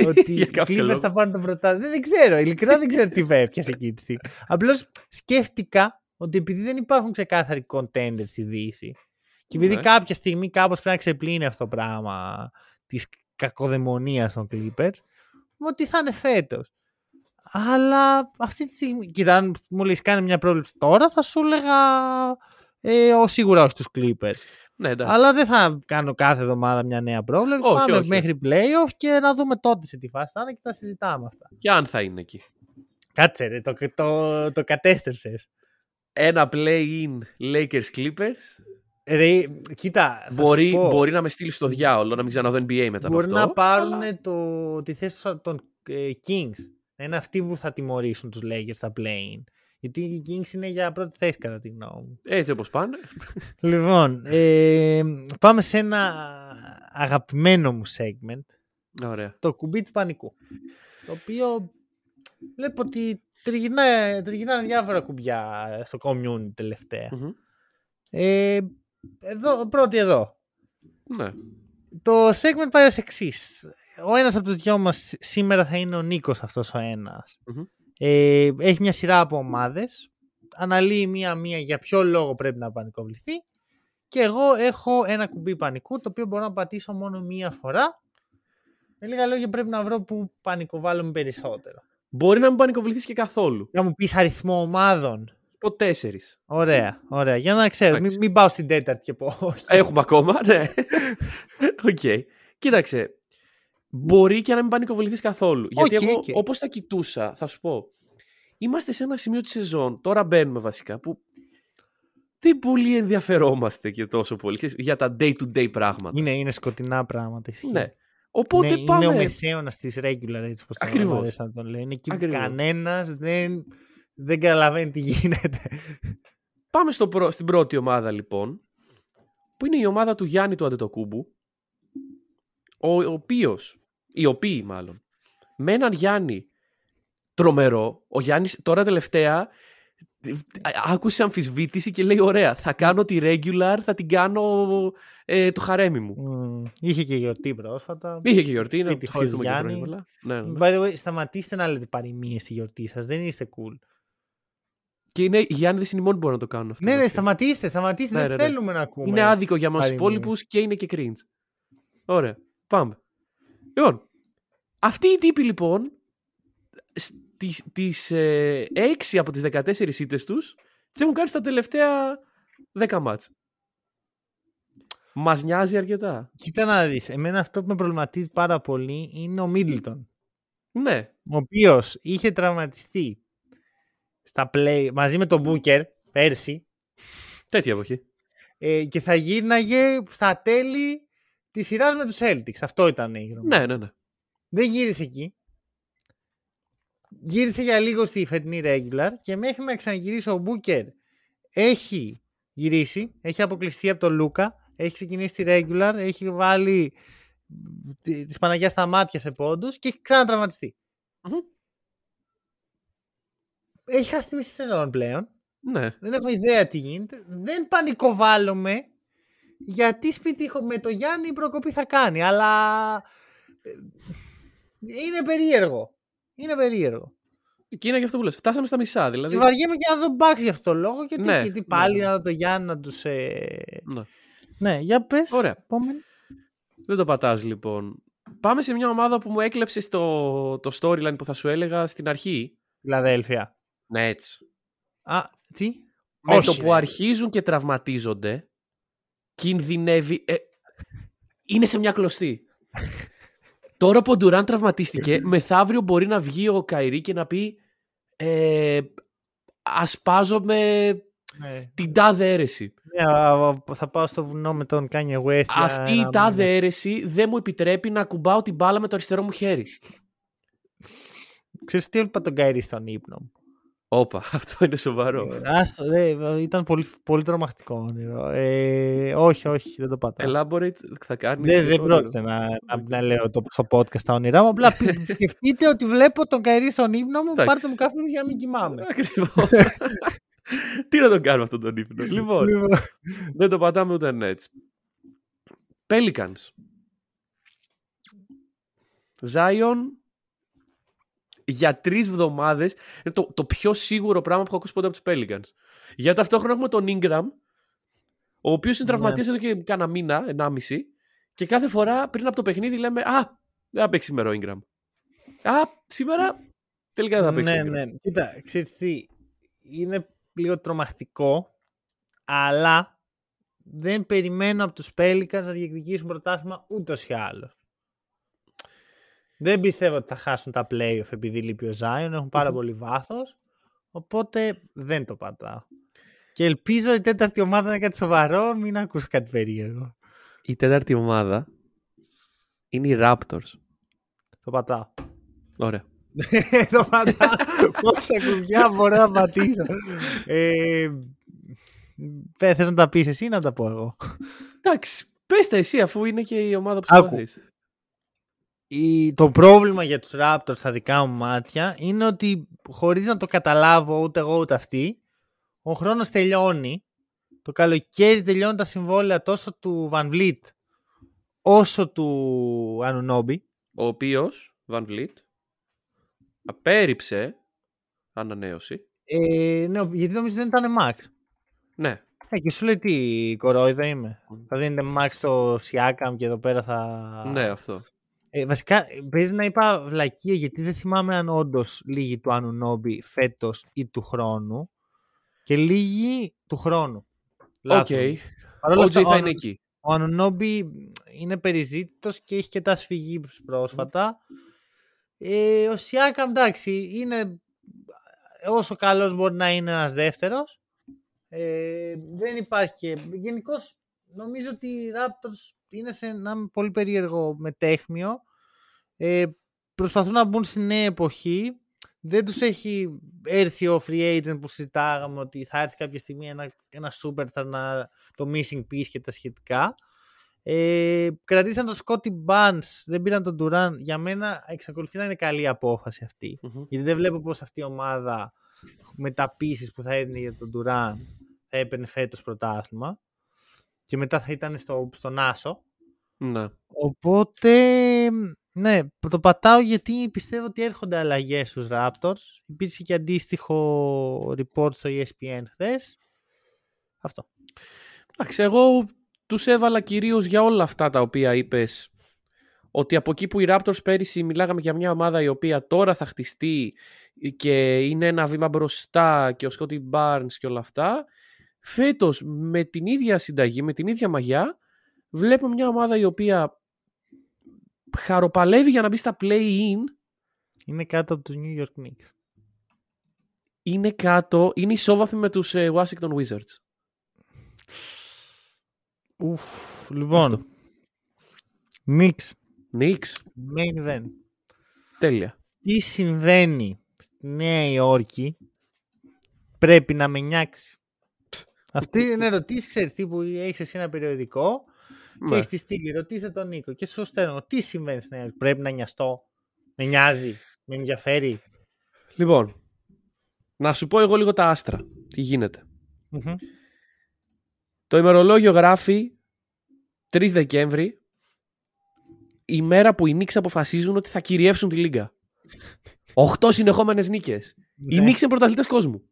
ότι οι Clippers θα πάρουν το πρωτάθλημα. Δεν, δεν ξέρω, ειλικρινά δεν ξέρω τι έπιασε εκεί τη στιγμή. Απλώς σκέφτηκα ότι επειδή δεν υπάρχουν ξεκάθαροι contenders στη Δύση και επειδή mm-hmm. κάποια στιγμή κάπως πρέπει να ξεπλύνει αυτό το πράγμα της κακοδαιμονίας των Clippers, ότι θα είναι φέτος. Αλλά αυτή τη στιγμή, κοίτα, αν μου λες κάνει μια πρόβλεψη τώρα, θα σου έλεγα ε, σίγουρα όχι στους Clippers. Ναι, αλλά δεν θα κάνω κάθε εβδομάδα μια νέα πρόβλεψη. Πάμε όχι. μέχρι playoff και να δούμε τότε σε τι φάση θα είναι και τα συζητάμε αυτά. Και αν θα είναι εκεί. Κάτσε ρε, το, το, το κατέστρεψες. Ένα play-in Lakers Clippers. Ρε, κοίτα, μπορεί, μπορεί να με στείλει στο διάολο, να μην ξαναδώ εν μπι έι μετά. Μπορεί αυτό, να πάρουν αλλά... το, τη θέση των ε, Kings. Είναι αυτοί που θα τιμωρήσουν τους Lakers στα play-in. Γιατί οι Kings είναι για πρώτη θέση κατά τη γνώμη μου. Έτσι όπως πάνε. Λοιπόν, ε, πάμε σε ένα αγαπημένο μου segment. Ωραία. Το κουμπί του πανικού. Το οποίο βλέπω ότι τριγυρνά, τριγυρνάνε διάφορα κουμπιά στο community τελευταία. Mm-hmm. Ε, εδώ, πρώτη εδώ. Ναι. Το segment πάει ως εξής. Ο ένας από τους δυο μας σήμερα θα είναι ο Νίκος αυτός ο ένας. Mm-hmm. Ε, έχει μια σειρά από ομάδες, αναλύει μία-μία για ποιο λόγο πρέπει να πανικοβληθεί και εγώ έχω ένα κουμπί πανικού το οποίο μπορώ να πατήσω μόνο μία φορά. Με λίγα λόγια πρέπει να βρω που πανικοβάλλομαι περισσότερο. Μπορεί να μην πανικοβληθείς και καθόλου. Να μου πεις αριθμό ομάδων. Ο τέσσερις. Ωραία, ωραία. Για να ξέρω, μην, μην πάω στην τέταρτη και πω όχι. Έχουμε ακόμα, ναι. Οκ. Okay. Κοίταξε. Μπορεί και να μην πανικοβληθείς καθόλου. Okay, γιατί εγώ, okay. όπως τα κοιτούσα, θα σου πω, είμαστε σε ένα σημείο της σεζόν, τώρα μπαίνουμε βασικά, που δεν πολύ ενδιαφερόμαστε και τόσο πολύ για τα day-to-day πράγματα. Είναι, είναι σκοτεινά πράγματα. Εσύ. Ναι. Οπότε ναι, πάμε... Είναι ο μεσαίωνας της regular, έτσι πως ακριβώς. Θα τον λένε. Εκεί που κανένας δεν, δεν καταλαβαίνει τι γίνεται. Πάμε στο προ... στην πρώτη ομάδα, λοιπόν, που είναι η ομάδα του Γιάννη του Αντετοκούμπου, ο οποίος, οι οποίοι μάλλον, με έναν Γιάννη τρομερό, ο Γιάννης τώρα τελευταία άκουσε αμφισβήτηση και λέει ωραία, θα κάνω τη regular, θα την κάνω ε, το χαρέμι μου. Mm. Είχε και γιορτή πρόσφατα. Είχε και γιορτή, να ευχηθούμε και χρόνια. Ναι, ναι. By the way, σταματήστε να λέτε παροιμίες στη γιορτή σας, δεν είστε cool. Και είναι, οι Γιάννηδες είναι οι μόνοι που μπορούν να το κάνουν αυτό. Ναι, ναι, σταματήστε, σταματήστε, ναι, δεν ρε, θέλουμε ρε. να ακούμε. Είναι άδικο για μας τους υπόλοιπους και είναι και cringe. Ωραία, πάμε. Λοιπόν, αυτοί οι τύποι λοιπόν, στις, τις ε, έξι από τις δεκατέσσερις σίτες τους, τις έχουν κάνει στα τελευταία δέκα μάτς. Μας νοιάζει αρκετά. Κοίτα να δεις. Εμένα αυτό που με προβληματίζει πάρα πολύ είναι ο Μίτλτον. Ναι. Ο οποίος είχε τραυματιστεί στα play, μαζί με τον Μπούκερ πέρσι. Τέτοια εποχή. Ε, και θα γύρναγε στα τέλη τη σειρά με τους Celtics. Αυτό ήταν η γνώμη. Ναι, ναι, ναι. Δεν γύρισε εκεί. Γύρισε για λίγο στη φετινή regular και μέχρι να ξαναγυρίσει ο Μπούκερ έχει γυρίσει, έχει αποκλειστεί από τον Λούκα, έχει ξεκινήσει τη regular, έχει βάλει της Παναγιάς στα μάτια σε πόντους και έχει ξανατραυματιστεί. Mm-hmm. Έχει χάσει τη μισή σεζόν πλέον. Ναι. Δεν έχω ιδέα τι γίνεται. Δεν πανικοβάλλομαι γιατί σπίτι με το Γιάννη η προκοπή θα κάνει, αλλά είναι περίεργο. Είναι περίεργο. Και είναι και αυτό που λες. Φτάσαμε στα μισά, δηλαδή. Και βαριέμαι και να δω μπάξι για αυτόν τον λόγο. Γιατί ναι, και τι πάλι ναι, ναι. να δω το Γιάννη να τους. Ε... Ναι. ναι, για πες. Ωραία. Επόμενη. Δεν το πατάς λοιπόν. Πάμε σε μια ομάδα που μου έκλεψε το, το storyline που θα σου έλεγα στην αρχή. Φιλαδέλφια. Ναι, έτσι. Α, τι. Με όχι, το που ναι. αρχίζουν και τραυματίζονται, κινδυνεύει. Ε, είναι σε μια κλωστή. Τώρα που ο Ντουράν τραυματίστηκε, μεθαύριο μπορεί να βγει ο Καϊρή και να πει ε, ασπάζομαι ναι. την τάδε αίρεση. Yeah, θα πάω στο βουνό με τον Kanye West. Αυτή η τάδε ναι. αίρεση δεν μου επιτρέπει να κουμπάω την μπάλα με το αριστερό μου χέρι. Ξέρεις τι έλπα τον Καϊρή στον ύπνο μου. Όπα, αυτό είναι σοβαρό. Άστο, ήταν πολύ, πολύ τρομακτικό όνειρο. Ε, όχι, όχι, δεν το πατάω. Elaborate θα κάνει. Δεν, δεν πρόκειται να, να, να λέω το, στο podcast τα όνειρά μου. Απλά σκεφτείτε ότι βλέπω τον Καϊρή στον ύπνο μου. Πάρτε μου καφέ για να μην κοιμάμαι. Ακριβώς. Τι να τον κάνω αυτόν τον ύπνο. Λοιπόν, δεν το πατάμε ούτε έτσι. Pelicans. Zion. Για τρεις εβδομάδες είναι το, το πιο σίγουρο πράγμα που έχω ακούσει ποτέ από τους Pelicans. Για ταυτόχρονα έχουμε τον Ingram, ο οποίος είναι τραυματίας εδώ και κάνα μήνα, ενάμιση, και κάθε φορά πριν από το παιχνίδι λέμε «Α, δεν θα παίξει σήμερα ο Ingram». «Α, σήμερα τελικά δεν θα παίξει ο Ingram». Ναι, ναι. Κοίτα, ξέρεις τι, είναι λίγο τρομακτικό, αλλά δεν περιμένω από τους Pelicans να διεκδικήσουν πρωτάθλημα ούτως ή άλλως. Δεν πιστεύω ότι θα χάσουν τα play-off επειδή λείπει ο Zion. Έχουν πάρα mm-hmm. πολύ βάθος. Οπότε δεν το πατάω. Και ελπίζω η τέταρτη ομάδα να είναι κάτι σοβαρό. Μην ακούς κάτι περίεργο. Η τέταρτη ομάδα είναι οι Raptors. Το πατάω. Ωραία. Το πατάω. Πόσα κουμπιά μπορώ να πατήσω. ε, θες να τα πεις εσύ ή να τα πω εγώ? Εντάξει. Πες τα εσύ αφού είναι και η ομάδα που σου παθείς. Το πρόβλημα για τους Raptors στα δικά μου μάτια είναι ότι χωρίς να το καταλάβω ούτε εγώ ούτε αυτοί, ο χρόνος τελειώνει. Το καλοκαίρι τελειώνουν τα συμβόλαια τόσο του Van Vliet όσο του Anunoby. Ο οποίος, Van Vliet, απέρριψε ανανέωση. Ε, ναι, γιατί νομίζω δεν ήταν Max. Ναι. Ε, και σου λέει τι κορόιδα είμαι. Mm. Θα δίνετε Max στο Siakam και εδώ πέρα θα... Ναι, αυτό. Ε, βασικά παίζει να είπα βλακία γιατί δεν θυμάμαι αν όντως λίγη του Anunoby φέτος ή του χρόνου και λίγη του χρόνου. Οκ. Okay. Ο Τζέι θα είναι εκεί. Ο Anunoby είναι περιζήτητος και έχει και τα σφυγή πρόσφατα. Ε, ο Siakam εντάξει είναι όσο καλός μπορεί να είναι ένας δεύτερος. Ε, δεν υπάρχει και γενικώς νομίζω ότι οι Raptors είναι σε ένα πολύ περίεργο μετέχμιο. Ε, προσπαθούν να μπουν στη νέα εποχή. Δεν τους έχει έρθει ο free agent που συζητάγαμε ότι θα έρθει κάποια στιγμή ένα, ένα superstar να το missing piece και τα σχετικά. Ε, κρατήσαν τον Scottie Barnes, δεν πήραν τον Durant. Για μένα εξακολουθεί να είναι καλή απόφαση αυτή. Mm-hmm. Γιατί δεν βλέπω πως αυτή η ομάδα με τα pieces που θα έδινε για τον Durant θα έπαιρνε φέτος πρωτάθλημα. Και μετά θα ήταν στο, στον Άσο. Ναι. Οπότε, ναι, το πατάω γιατί πιστεύω ότι έρχονται αλλαγές στους Raptors. Υπήρξε και αντίστοιχο report στο E S P N χθες. Αυτό. Εντάξει, εγώ τους έβαλα κυρίως για όλα αυτά τα οποία είπες. Ότι από εκεί που οι Raptors πέρυσι μιλάγαμε για μια ομάδα η οποία τώρα θα χτιστεί και είναι ένα βήμα μπροστά και ο Scottie Barnes και όλα αυτά... Φέτος με την ίδια συνταγή, με την ίδια μαγιά βλέπουμε μια ομάδα η οποία χαροπαλεύει για να μπει στα play-in. Είναι κάτω από τους New York Knicks. Είναι κάτω, είναι ισόβαθμη με τους uh, Washington Wizards. Ουφ, λοιπόν. Knicks. Knicks. Main event. Τέλεια. Τι συμβαίνει στη Νέα Υόρκη πρέπει να με νιάξει. Αυτή είναι ερωτήση, ξέρεις, τύπου έχεις εσύ ένα περιοδικό και έχεις τη στήλη, ρωτήστε τον Νίκο και σου στέλνω τι συμβαίνει στη Νέα Υόρκη, πρέπει να νοιαστώ, με νοιάζει, με ενδιαφέρει. Λοιπόν, να σου πω εγώ λίγο τα άστρα, τι γίνεται. Mm-hmm. Το ημερολόγιο γράφει τρεις Δεκέμβρη, η μέρα που οι Knicks αποφασίζουν ότι θα κυριεύσουν τη Λίγκα. Οχτώ συνεχόμενες νίκες. Ναι. Οι Knicks είναι πρωταθλητές κόσμου.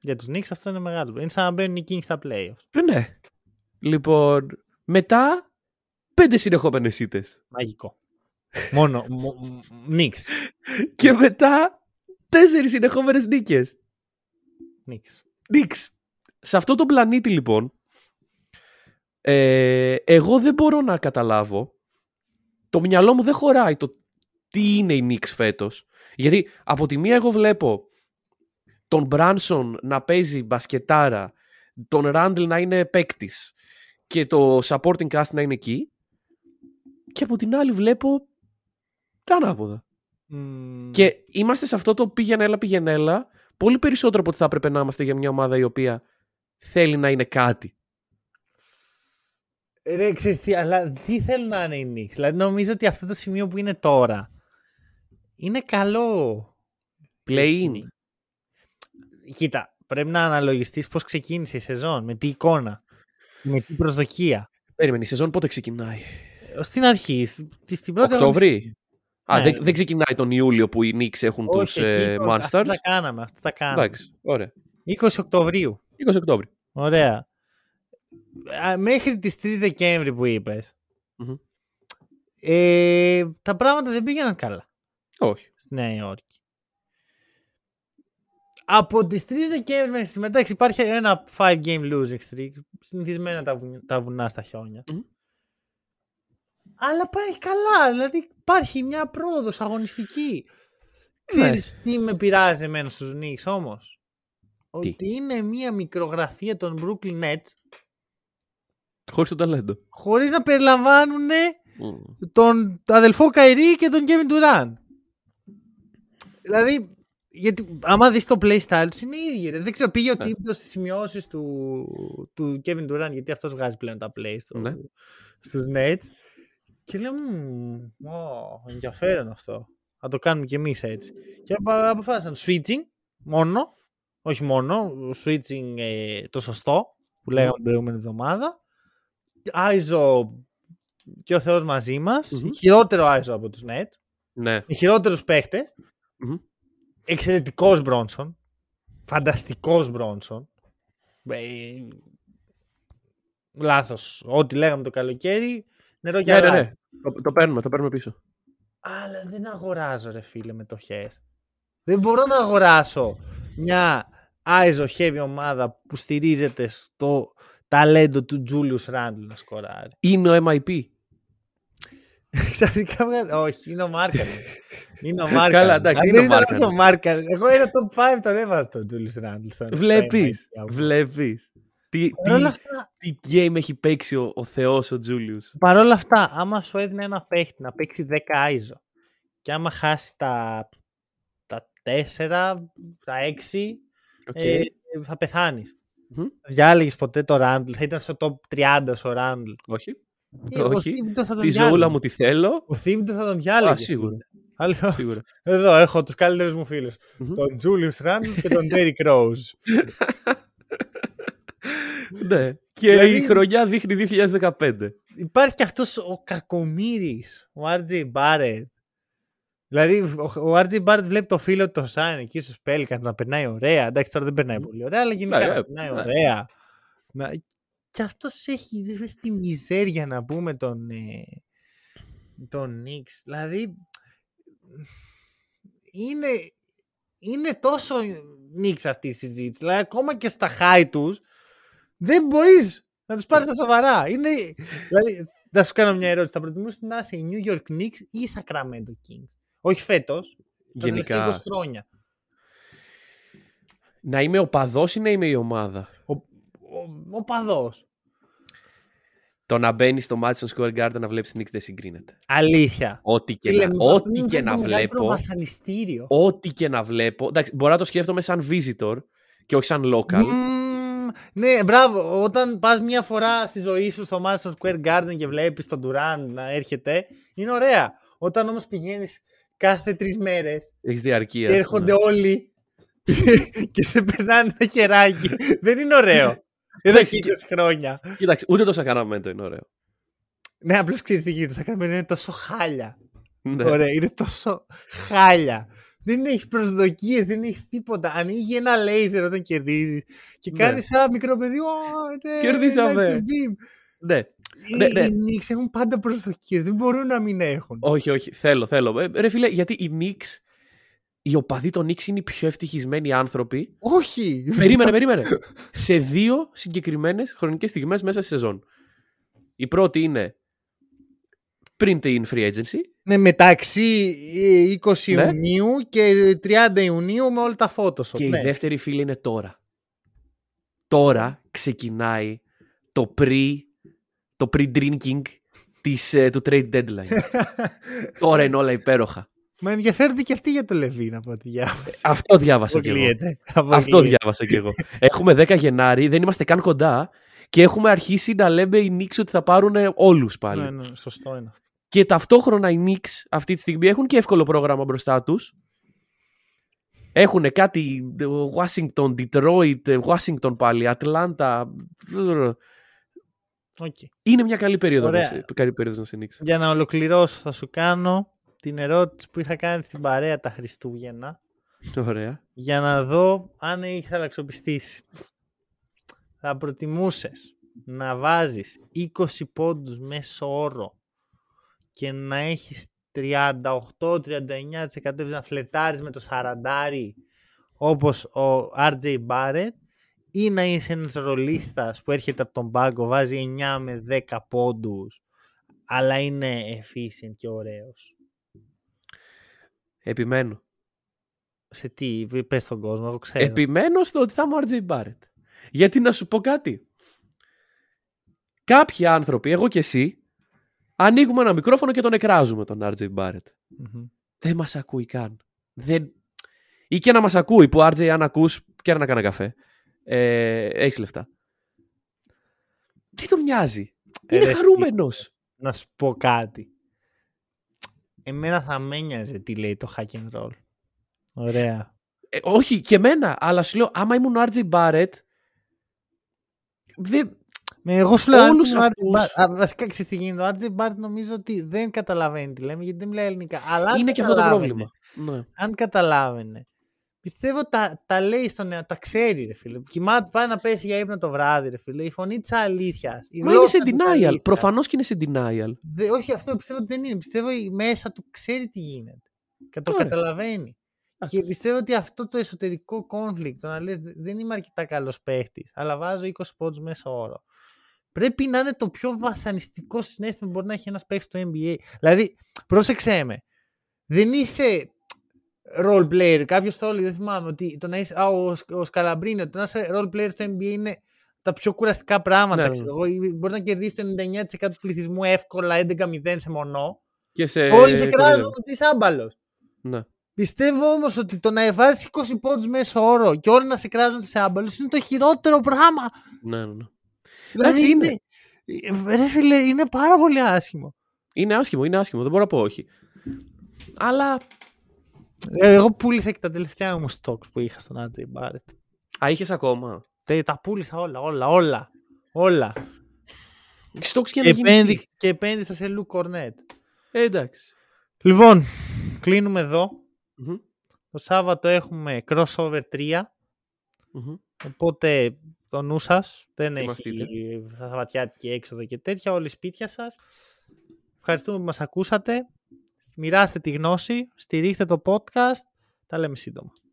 Για τους Knicks αυτό είναι μεγάλο. Είναι σαν να μπαίνουν οι Kings στα playoffs. Ναι. Λοιπόν, μετά πέντε συνεχόμενες ήττες. Μαγικό. Μόνο Knicks. Και μετά τέσσερις συνεχόμενες νίκες. Knicks. Knicks. Σε αυτό το πλανήτη λοιπόν, ε, εγώ δεν μπορώ να καταλάβω. Το μυαλό μου δεν χωράει το τι είναι η Knicks φέτος. Γιατί από τη μία εγώ βλέπω τον Μπράνσον να παίζει μπασκετάρα, τον Ράντλ να είναι παίκτης και το supporting cast να είναι εκεί. Και από την άλλη βλέπω τα ανάποδα. Mm. Και είμαστε σε αυτό το πηγενέλα πηγενέλα πολύ περισσότερο από ότι θα έπρεπε να είμαστε για μια ομάδα η οποία θέλει να είναι κάτι. Ρε, ξέρεις τι, αλλά τι θέλουν να είναι οι Knicks. Δηλαδή νομίζω ότι αυτό το σημείο που είναι τώρα είναι καλό. Play-in. Κοίτα, πρέπει να αναλογιστείς πώς ξεκίνησε η σεζόν, με τι εικόνα, με τι προσδοκία. Περίμενε, η σεζόν πότε ξεκινάει? Στην αρχή, στην πρώτη Οκτώβρη. Α, ναι. δεν, δεν ξεκινάει τον Ιούλιο που οι Knicks έχουν όχι, τους ε, Monsters. Αυτά τα κάναμε, αυτά τα κάναμε. Εντάξει, ωραία. είκοσι Οκτωβρίου. είκοσι Οκτωβρίου. Ωραία. Μέχρι τις τρεις Δεκέμβρη που είπες, mm-hmm. ε, τα πράγματα δεν πήγαιναν καλά. Όχι. Στη Νέα Υόρκη. Από τις τρεις Δεκέμβρη μέχρι σήμερα υπάρχει ένα five game losing streak. Συνηθισμένα τα, βουνιά, τα βουνά στα χιόνια. Mm-hmm. Αλλά πάει καλά. Δηλαδή υπάρχει μια πρόοδος αγωνιστική. Mm-hmm. Ξέρεις τι με πειράζει εμένα στους Knicks όμως? Τι? Ότι είναι μια μικρογραφία των Brooklyn Nets. Χωρίς το ταλέντο. Χωρίς να περιλαμβάνουν mm. τον αδελφό Καϊρή και τον Κέβιν Ντουράν. Δηλαδή, γιατί άμα δεις το playstyle τους είναι ίδιοι. Δεν ξέρω, πήγε ο yeah. τύπος στις σημειώσεις του, του Κέβιν Ντουράν, γιατί αυτός βγάζει πλέον τα play στο, yeah. στους Nets. Και λέω, oh, ενδιαφέρον αυτό. Θα το κάνουμε κι εμείς έτσι. Και αποφάσισαν switching μόνο, όχι μόνο, switching ε, το σωστό που λέγαμε mm. την προηγούμενη εβδομάδα. Άιζο και ο Θεός μαζί μας. Mm-hmm. Χειρότερο Άιζο από τους Nets. Ναι. Οι χειρότερους παίχτες. Mm-hmm. Εξαιρετικός Μπρόνσον. Φανταστικός Μπρόνσον. Ε, λάθος. Ό,τι λέγαμε το καλοκαίρι. Νερό και ναι, ναι, ναι. Το, το παίρνουμε, το παίρνουμε πίσω. Αλλά δεν αγοράζω ρε φίλε μετοχές. Δεν μπορώ να αγοράσω μια Άιζο heavy ομάδα που στηρίζεται στο ταλέντο του Τζούλιους Ράντλ να σκοράρει. Είναι ο εμ άι πι. Ξαφνικά βγάλε. Όχι, είναι ο Μάρκανεν. Είναι ο Μάρκανεν. Καλά, εντάξει, είναι ο Μάρκανεν. Εγώ ένα top πέντε τον έβαζα τον Τζούλιους Ράντλ. Βλέπεις. Βλέπεις. Τι game έχει παίξει ο Θεός ο Τζούλιους. Παρ' όλα αυτά, άμα σου έδινε ένα παίχτη να παίξει δέκα Άιζο και άμα χάσει τα τέσσερα, τα έξι, θα πεθάνεις. Mm-hmm. Διάλεγες ποτέ το Ράντλ? Θα ήταν στο top τριάντα ο Ράντλ? Όχι. Ε, όχι. Τη ζωούλα μου τη θέλω. Ο Θήμητος θα τον διάλεγε. Α, σίγουρα. Άλλο, σίγουρα. Εδώ έχω τους καλύτερους μου φίλους. Mm-hmm. Τον Τζούλιους Ράντλ και τον Ντέρικ Ρόουζ. Ναι. Και δηλαδή, η χρονιά δείχνει δύο χιλιάδες δεκαπέντε. Υπάρχει και αυτός ο κακομύρης, ο αρ τζέι Barrett. Δηλαδή, ο αρ τζέι Barrett βλέπει το φίλο του Σαν εκεί στους Pelicans να περνάει ωραία. Εντάξει, τώρα δεν περνάει πολύ ωραία, αλλά γενικά να περνάει ωραία. Να... Και αυτός έχει δει τη μιζέρια να πούμε τον, ε... τον Knicks. Δηλαδή, είναι... είναι τόσο Knicks αυτή η συζήτηση. Δηλαδή, ακόμα και στα high τους, δεν μπορείς να τους πάρεις τα σοβαρά. Είναι... δηλαδή, θα σου κάνω μια ερώτηση. Θα προτιμούσες να είσαι New York Knicks ή Sacramento Kings? Όχι φέτος. Γενικά. είκοσι χρόνια. Να είμαι οπαδός ή να είμαι η ομάδα? Ο, ο, ο παδός. Το να μπαίνεις στο Madison Square Garden να βλέπεις Knicks δεν συγκρίνεται. Αλήθεια. Ό,τι και, Φίλε, να, ό,τι και να βλέπω. Ό,τι και να βλέπω. Εντάξει, μπορώ να το σκέφτομαι σαν visitor και όχι σαν local. Mm, ναι, μπράβο. Όταν πας μια φορά στη ζωή σου στο Madison Square Garden και βλέπεις τον Durant να έρχεται, είναι ωραία. Όταν όμως πηγαίνεις κάθε τρεις μέρες και έρχονται ναι. όλοι και σε περνάνε τα χεράκι, δεν είναι ωραίο. Δεν έχει είκοσι χρόνια. Κοίταξε, ούτε το Sacramento είναι ωραίο. Ναι, απλώς ξέρεις τι γίνεται. Το Sacramento είναι τόσο χάλια. Ναι. Ωραία, είναι τόσο χάλια. Δεν έχεις προσδοκίες, δεν έχεις τίποτα. Ανοίγει ένα λέιζερ όταν κερδίζεις και κάνεις ναι. ένα μικρό παιδί. Ναι, κερδίσαμε. Ναι. Οι ναι, ναι. Knicks έχουν πάντα προσδοκίες. Δεν μπορούν να μην έχουν. Όχι, όχι. Θέλω, θέλω. Ε, ρε φίλε, γιατί οι Knicks, οι οπαδοί των Knicks είναι οι πιο ευτυχισμένοι άνθρωποι. Όχι! Περίμενε, περίμενε. Σε δύο συγκεκριμένες χρονικές στιγμές μέσα στη σεζόν. Η πρώτη είναι πριν την free agency. Ναι, μεταξύ είκοσι ναι. Ιουνίου και τριάντα Ιουνίου με όλα τα photoshop. Και ναι. η δεύτερη, φίλε, είναι τώρα. Τώρα ξεκινάει το pre... το pre-drinking της, του trade deadline. Τώρα είναι όλα υπέροχα. Μα ενδιαφέρονται και αυτοί για το Λεβίν από ό,τι διάβασα. Αυτό διάβασα κι εγώ. Αυτό διάβασα κι εγώ. Έχουμε δέκα Γενάρη, δεν είμαστε καν κοντά και έχουμε αρχίσει να λέμε οι Knicks ότι θα πάρουν όλους πάλι. Ναι, ναι, σωστό είναι αυτό. Και ταυτόχρονα οι Knicks αυτή τη στιγμή έχουν και εύκολο πρόγραμμα μπροστά τους. Έχουν κάτι Washington, Detroit, Washington πάλι, Atlanta. Okay. Είναι μια καλή περίοδο να σε, καλή περίοδο να σε νίξω. Για να ολοκληρώσω θα σου κάνω την ερώτηση που είχα κάνει στην παρέα τα Χριστούγεννα. Ωραία. Για να δω αν είχες αλλαξοπιστήσει. Θα προτιμούσες να βάζεις είκοσι πόντους μέσο όρο και να έχεις τριάντα οκτώ τριάντα εννιά τοις εκατό να φλερτάρεις με το σαραντάρι όπως ο αρ τζέι Barrett, ή να είσαι ένας ρολίστας που έρχεται από τον πάγκο, βάζει εννιά με δέκα πόντους, αλλά είναι efficient και ωραίος? Επιμένω. Σε τι, πες στον κόσμο, εγώ ξέρω. Επιμένω στο ότι θα είμαι ο αρ τζέι Barrett. Γιατί να σου πω κάτι. Κάποιοι άνθρωποι, εγώ και εσύ, ανοίγουμε ένα μικρόφωνο και τον εκράζουμε τον αρ τζέι Barrett. Mm-hmm. Δεν μας ακούει καν. Δεν... ή και να μας ακούει, που αρ τζέι αν ακούς, και να κάνω καφέ. Ε, έχεις λεφτά. Τι τον μοιάζει? Είναι Ρε, χαρούμενος. Να σου πω κάτι. Εμένα θα με νοιάζει τι λέει το hack and roll. Ωραία. Ε, όχι και εμένα, αλλά σου λέω άμα ήμουν ο αρ τζέι Barrett δεν... με εγώ σου λέω όλους αυτούς. Βασικά ξέρεις τι γίνεται. Ο αρ τζέι Barrett νομίζω ότι δεν καταλαβαίνει τι λέμε γιατί δεν μιλάει ελληνικά. Αλλά είναι και αυτό το πρόβλημα. Ναι. Αν καταλάβαινε. Πιστεύω τα, τα λέει στον νεό, τα ξέρει ρε φίλε. Κοιμάται, πάει να πέσει για ύπνο το βράδυ ρε φίλε. Η φωνή της αλήθειας. Μα είναι σε denial. Προφανώς και είναι σε denial. Δε, όχι αυτό πιστεύω ότι δεν είναι. Πιστεύω μέσα του ξέρει τι γίνεται. Και το Ωραία. Καταλαβαίνει. Α. Και πιστεύω ότι αυτό το εσωτερικό conflict, το να λες δεν είμαι αρκετά καλός παίχτης, αλλά βάζω είκοσι πόντους μέσα όρο. Πρέπει να είναι το πιο βασανιστικό συνέστημα που μπορεί να έχει ένας παίχτης στο εν μπι έι. Δηλαδή, πρόσεξέ με. Δεν είσαι role player, κάποιος το όλοι δεν θυμάμαι ότι το να είσαι, α, ο, ο Σκαλαμπρίνο, το να είσαι role player στο εν μπι έι είναι τα πιο κουραστικά πράγματα. Ναι, ξέρω, ναι. Μπορείς να κερδίσεις το ενενήντα εννιά τοις εκατό του πληθυσμού εύκολα έντεκα μηδέν σε μονό και σε... όλοι σε κράζουν ότι είσαι άμπαλος. Ναι. Πιστεύω όμως ότι το να βάζεις είκοσι πόντους μέσω όρο και όλοι να σε κράζουν ότι είσαι άμπαλος είναι το χειρότερο πράγμα. Ναι, ναι, ναι. Δηλαδή, είναι... είναι... ρε φίλε, είναι πάρα πολύ άσχημο. Είναι άσχημο, είναι άσχημο, δεν μπορώ να πω όχι. Αλλά... εγώ πούλησα και τα τελευταία μου stocks που είχα στον αρ τζέι Barrett. Α, είχες ακόμα? Τε, τα πούλησα όλα, όλα, όλα. όλα. Stocks και, Επένδυ... και επένδυσα σε Λου Κορνέτ. Ε, εντάξει. Λοιπόν, κλείνουμε εδώ. Mm-hmm. Το Σάββατο έχουμε crossover τρία. Mm-hmm. Οπότε το νου σας δεν Θυμαστείτε. Έχει σαββατιάτικη έξοδο και τέτοια. Όλοι σπίτια σας. Ευχαριστούμε που μας ακούσατε. Μοιράστε τη γνώση, στηρίχτε το podcast. Τα λέμε σύντομα.